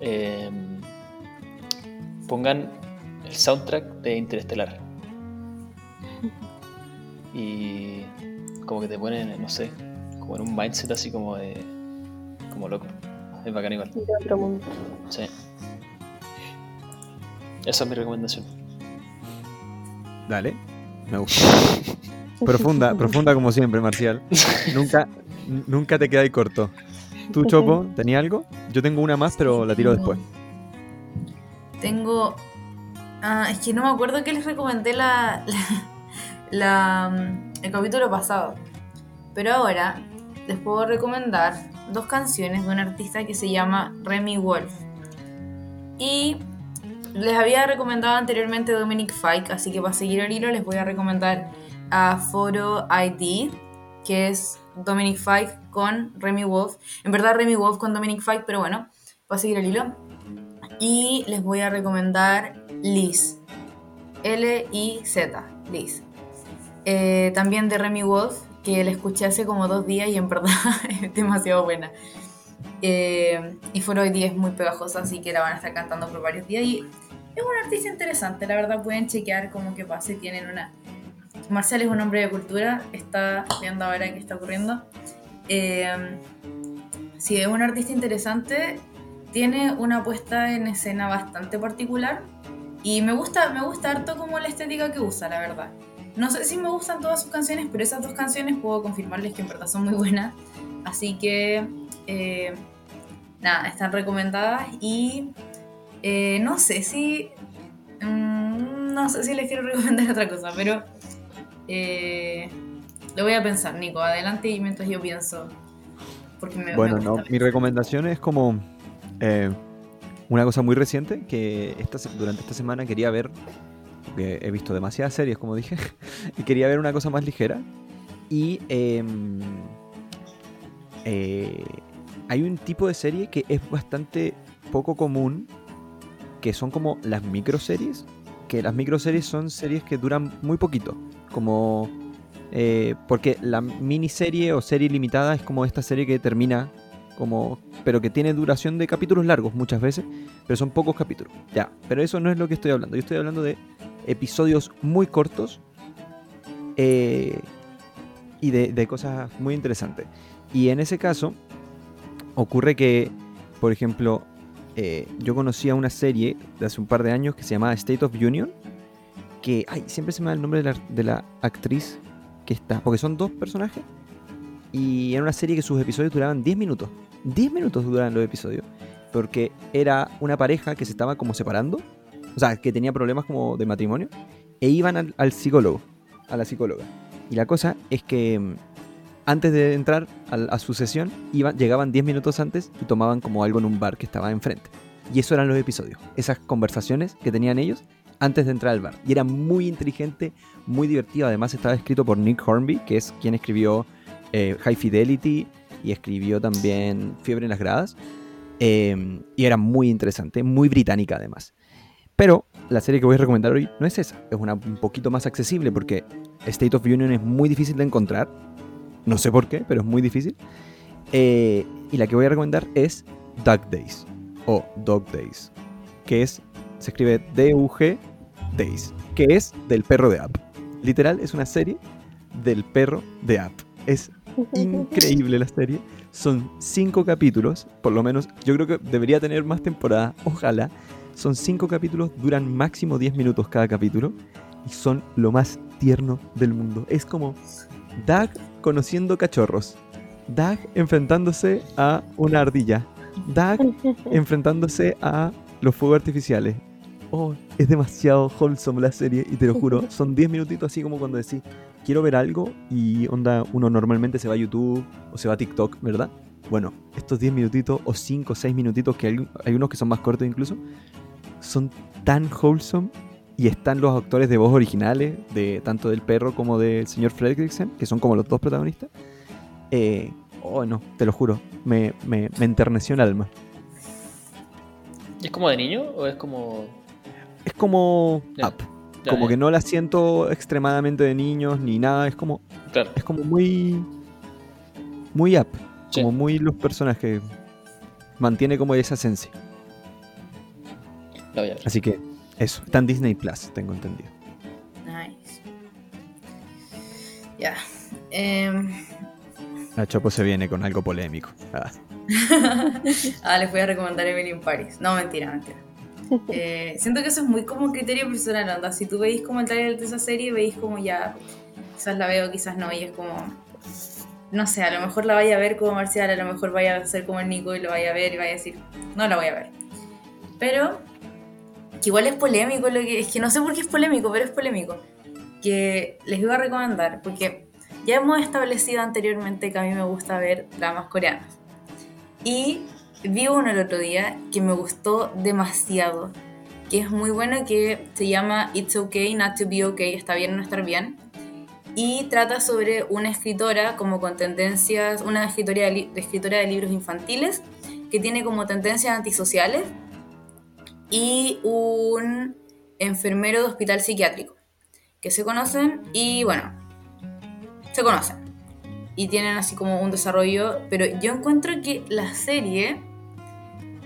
Eh, pongan el soundtrack de Interestelar. Y como que te ponen, no sé, como en un mindset así como de... como loco. Es bacán igual. De otro mundo. Sí. Esa es mi recomendación. Dale. Me gusta. Profunda, profunda como siempre, Marcial. Nunca, nunca te quedáis corto. ¿Tú, Chopo, tenías algo? Yo tengo una más, pero la tiro después. Tengo... Ah, es que no me acuerdo que les recomendé la, la, la el capítulo pasado. Pero ahora les puedo recomendar dos canciones de un artista que se llama Remi Wolf. Y les había recomendado anteriormente Dominic Fike, así que para seguir el hilo les voy a recomendar a Photo I D, que es Dominic Fike con Remi Wolf. En verdad Remi Wolf con Dominic Fike, pero bueno, para seguir el hilo. Y les voy a recomendar Liz, L I Z, Liz, eh, también de Remi Wolf, que la escuché hace como dos días y en verdad es demasiado buena. Eh, y Foro I D es muy pegajosa, así que la van a estar cantando por varios días. Y es un artista interesante, la verdad. Pueden chequear como que pasa y tienen una... Marcial es un hombre de cultura, está viendo ahora qué está ocurriendo. Eh, sí, es un artista interesante, tiene una puesta en escena bastante particular y me gusta, me gusta harto como la estética que usa, la verdad. No sé si me gustan todas sus canciones, pero esas dos canciones puedo confirmarles que en verdad son muy buenas. Así que... Eh, nada, están recomendadas y eh, no sé si mmm, no sé si les quiero recomendar otra cosa, pero eh, lo voy a pensar. Nico, adelante, y mientras yo pienso, porque me, bueno, me no, bien. Mi recomendación es como eh, una cosa muy reciente que esta, durante esta semana quería ver, porque he visto demasiadas series, como dije, y quería ver una cosa más ligera y eh, eh hay un tipo de serie que es bastante poco común, que son como las microseries, que las microseries son series que duran muy poquito, como eh, porque la miniserie o serie limitada es como esta serie que termina como, pero que tiene duración de capítulos largos muchas veces, pero son pocos capítulos, ya, pero eso no es lo que estoy hablando. Yo estoy hablando de episodios muy cortos eh, y de, de cosas muy interesantes, y en ese caso ocurre que, por ejemplo, eh, yo conocía una serie de hace un par de años que se llamaba State of Union, que, ay, siempre se me da el nombre de la, de la actriz que está, porque son dos personajes, y era una serie que sus episodios duraban diez minutos, diez minutos duraban los episodios, porque era una pareja que se estaba como separando, o sea, que tenía problemas como de matrimonio, e iban al, al psicólogo, a la psicóloga, y la cosa es que... Antes de entrar a su sesión, iban, llegaban diez minutos antes y tomaban como algo en un bar que estaba enfrente. Y eso eran los episodios, esas conversaciones que tenían ellos antes de entrar al bar. Y era muy inteligente, muy divertido. Además estaba escrito por Nick Hornby, que es quien escribió eh, High Fidelity y escribió también Fiebre en las Gradas. Eh, y era muy interesante, muy británica además. Pero la serie que voy a recomendar hoy no es esa. Es una un poquito más accesible porque State of Union es muy difícil de encontrar. No sé por qué, pero es muy difícil. Eh, y la que voy a recomendar es Doug Days, o Dog Days, que es, se escribe D U G Days, que es del perro de App. Literal, es una serie del perro de App. Es increíble la serie. Son cinco capítulos, por lo menos. Yo creo que debería tener más temporada, ojalá. Son cinco capítulos, duran máximo diez minutos cada capítulo, y son lo más tierno del mundo. Es como... Doug conociendo cachorros, Doug enfrentándose a una ardilla, Doug enfrentándose a los fuegos artificiales. Oh, es demasiado wholesome la serie, y te lo juro, son diez minutitos así como cuando decís, quiero ver algo, y onda, uno normalmente se va a YouTube o se va a TikTok, ¿verdad? Bueno, estos diez minutitos o cinco o seis minutitos, que hay, hay unos que son más cortos incluso, son tan wholesome. Y están los actores de voz originales, de tanto del perro como del señor Fredricksen, que son como los dos protagonistas. Eh, oh, no, te lo juro, me, me, me enterneció el alma. ¿Es como de niño o es como...? Es como yeah. Up. Yeah, como yeah. Que no la siento extremadamente de niños ni nada, es como... Claro. Es como muy... Muy Up. Sí. Como muy los personajes. Mantiene como esa esencia. La voy a ver. Así que... Eso, está en Disney Plus, tengo entendido. Nice. Ya. Yeah. Eh... La Chopo se viene con algo polémico. Ah, ah les voy a recomendar Emily in Paris. No, mentira, mentira. Eh, siento que eso es muy como criterio personal, onda. Si tú veis como el trailer de esa serie, veis como ya quizás la veo, quizás no, y es como, no sé, a lo mejor la vaya a ver como Marcial, a lo mejor vaya a ser como el Nico y lo vaya a ver y vaya a decir, no la voy a ver. Pero, que igual es polémico, lo que, es que no sé por qué es polémico, pero es polémico, que les iba a recomendar, porque ya hemos establecido anteriormente que a mí me gusta ver dramas coreanos. Y vi uno el otro día que me gustó demasiado, que es muy bueno, que se llama It's Okay Not to Be Okay, está bien no estar bien, y trata sobre una escritora como con tendencias, una escritora de, li- escritora de libros infantiles que tiene como tendencias antisociales y un enfermero de hospital psiquiátrico que se conocen y bueno, se conocen y tienen así como un desarrollo, pero yo encuentro que la serie,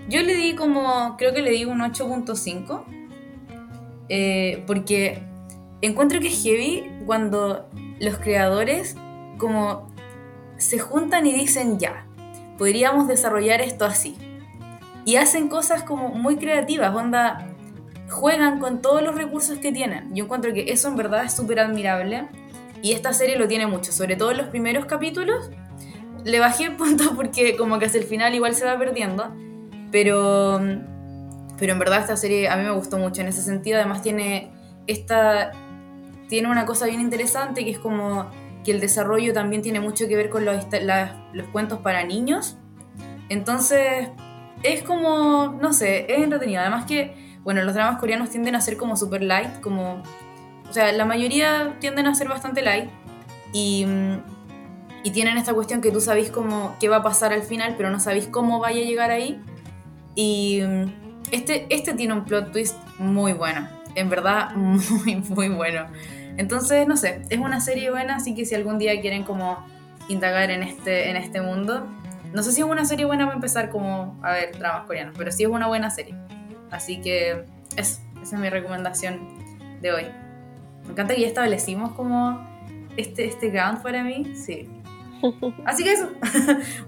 yo le di como, creo que le di un ocho punto cinco, eh, porque encuentro que es heavy cuando los creadores como se juntan y dicen ya, podríamos desarrollar esto así. Y hacen cosas como muy creativas, onda, juegan con todos los recursos que tienen. Yo encuentro que eso en verdad es súper admirable y esta serie lo tiene mucho, sobre todo en los primeros capítulos. Le bajé el punto porque como que hacia el final igual se va perdiendo. Pero, pero en verdad esta serie a mí me gustó mucho en ese sentido. Además tiene, esta, tiene una cosa bien interesante que es como que el desarrollo también tiene mucho que ver con los, la, los cuentos para niños. Entonces es como, no sé, es entretenido. Además que, bueno, los dramas coreanos tienden a ser como super light, como, o sea, la mayoría tienden a ser bastante light. Y... y tienen esta cuestión que tú sabís como qué va a pasar al final, pero no sabís cómo vaya a llegar ahí. Y este, este tiene un plot twist muy bueno, en verdad muy muy bueno. Entonces no sé, es una serie buena, así que si algún día quieren como indagar en este, en este mundo, no sé si es una serie buena para empezar como a ver dramas coreanos, pero sí es una buena serie, así que eso, esa es mi recomendación de hoy. Me encanta que ya establecimos como este, este ground para mí, sí, así que eso.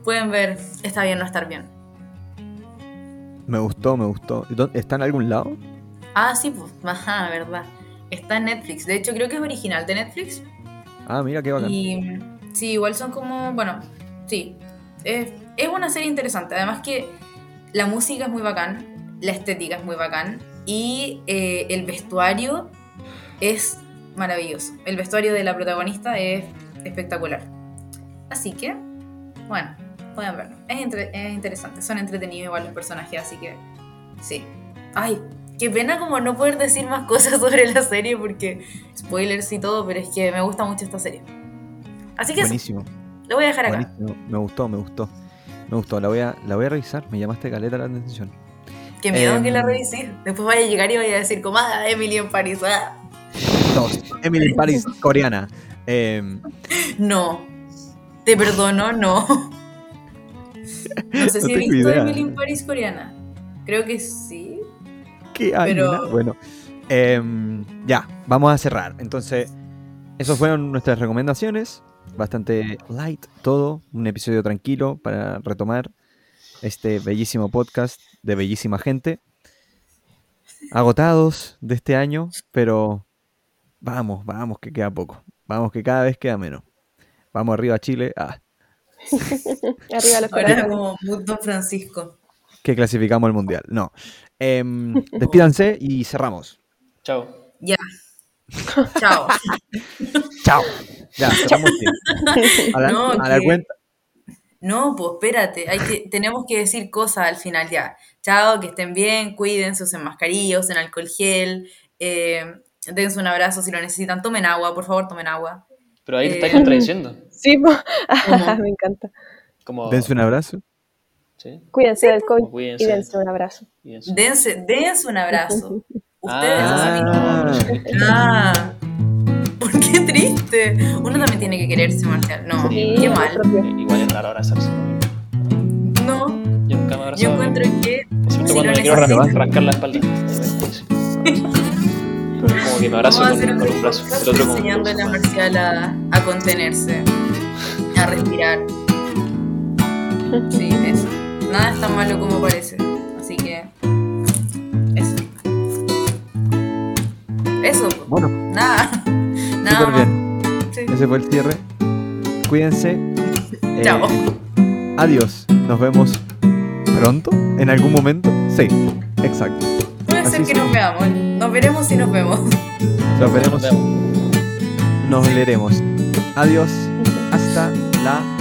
Pueden ver Está bien no estar bien. Me gustó, me gustó. ¿Está en algún lado? Ah, sí, pues, ajá, verdad. Está en Netflix. De hecho, creo que es original de Netflix. Ah, mira, qué bacán. Y sí, igual son como, bueno, sí. Es, es una serie interesante. Además que la música es muy bacán, la estética es muy bacán y eh, el vestuario es maravilloso. El vestuario de la protagonista es espectacular. Así que, bueno, pueden verlo. Es, entre- es interesante, son entretenidos igual los personajes, así que sí. Ay, qué pena como no poder decir más cosas sobre la serie porque spoilers y todo, pero es que me gusta mucho esta serie. Así que buenísimo. Eso, lo voy a dejar acá. Buenísimo. Me gustó, me gustó. Me gustó, la voy a, la voy a revisar, me llamaste caleta la atención. Qué miedo eh, que la revisé. Después vaya a llegar y vaya a decir, comada, Emily en París. Ah. No, Emily en París, coreana. Eh, no, te perdono, no. No sé no si he visto idea. Emily in Paris coreana. Creo que sí. ¿Qué? Ay, pero... Bueno, eh, ya, vamos a cerrar. Entonces, esas fueron nuestras recomendaciones. Bastante light todo. Un episodio tranquilo para retomar este bellísimo podcast de bellísima gente. Agotados de este año, pero vamos, vamos que queda poco. Vamos que cada vez queda menos. Vamos arriba a Chile. Ah. Arriba los corazones. Ahora como Don Francisco. Que clasificamos el mundial. No. Eh, despídanse y cerramos. Chao. Ya. Chao. Chao. Ya, cerramos. A la, no, a la que... cuenta. No, pues espérate. Hay que, tenemos que decir cosas al final ya. Chao, que estén bien, cuídense, usen mascarillas, usen alcohol gel. Eh, dense un abrazo si lo necesitan. Tomen agua, por favor, tomen agua. Pero ahí te está contradiciendo. Sí, me encanta. Como... Dense un abrazo. ¿Sí? Cuídense del COVID y dense un abrazo. Dense, dense un abrazo. Ustedes ah, así. Ah, ¿por qué triste? Uno también tiene que quererse, Marcial. No, sí, qué mal. Igual es raro abrazarse. No. Yo nunca me abrazo. Yo encuentro que. Excepto si cuando me quiero rascar la espalda. Como que me abrazo con, con, con un brazo, el otro como enseñándole a Marcial a, a contenerse, a respirar. Sí, eso. Nada es tan malo como parece. Así que eso. Eso. Bueno. Nada. Nada. Súper bien. Sí. Ese fue el cierre. Cuídense. Eh, Chao. Adiós. Nos vemos pronto. ¿En algún momento? Sí, exacto. Puede Así ser que nos veamos. Nos veremos y nos vemos. Nos veremos. Nos leeremos. Adiós. Hasta la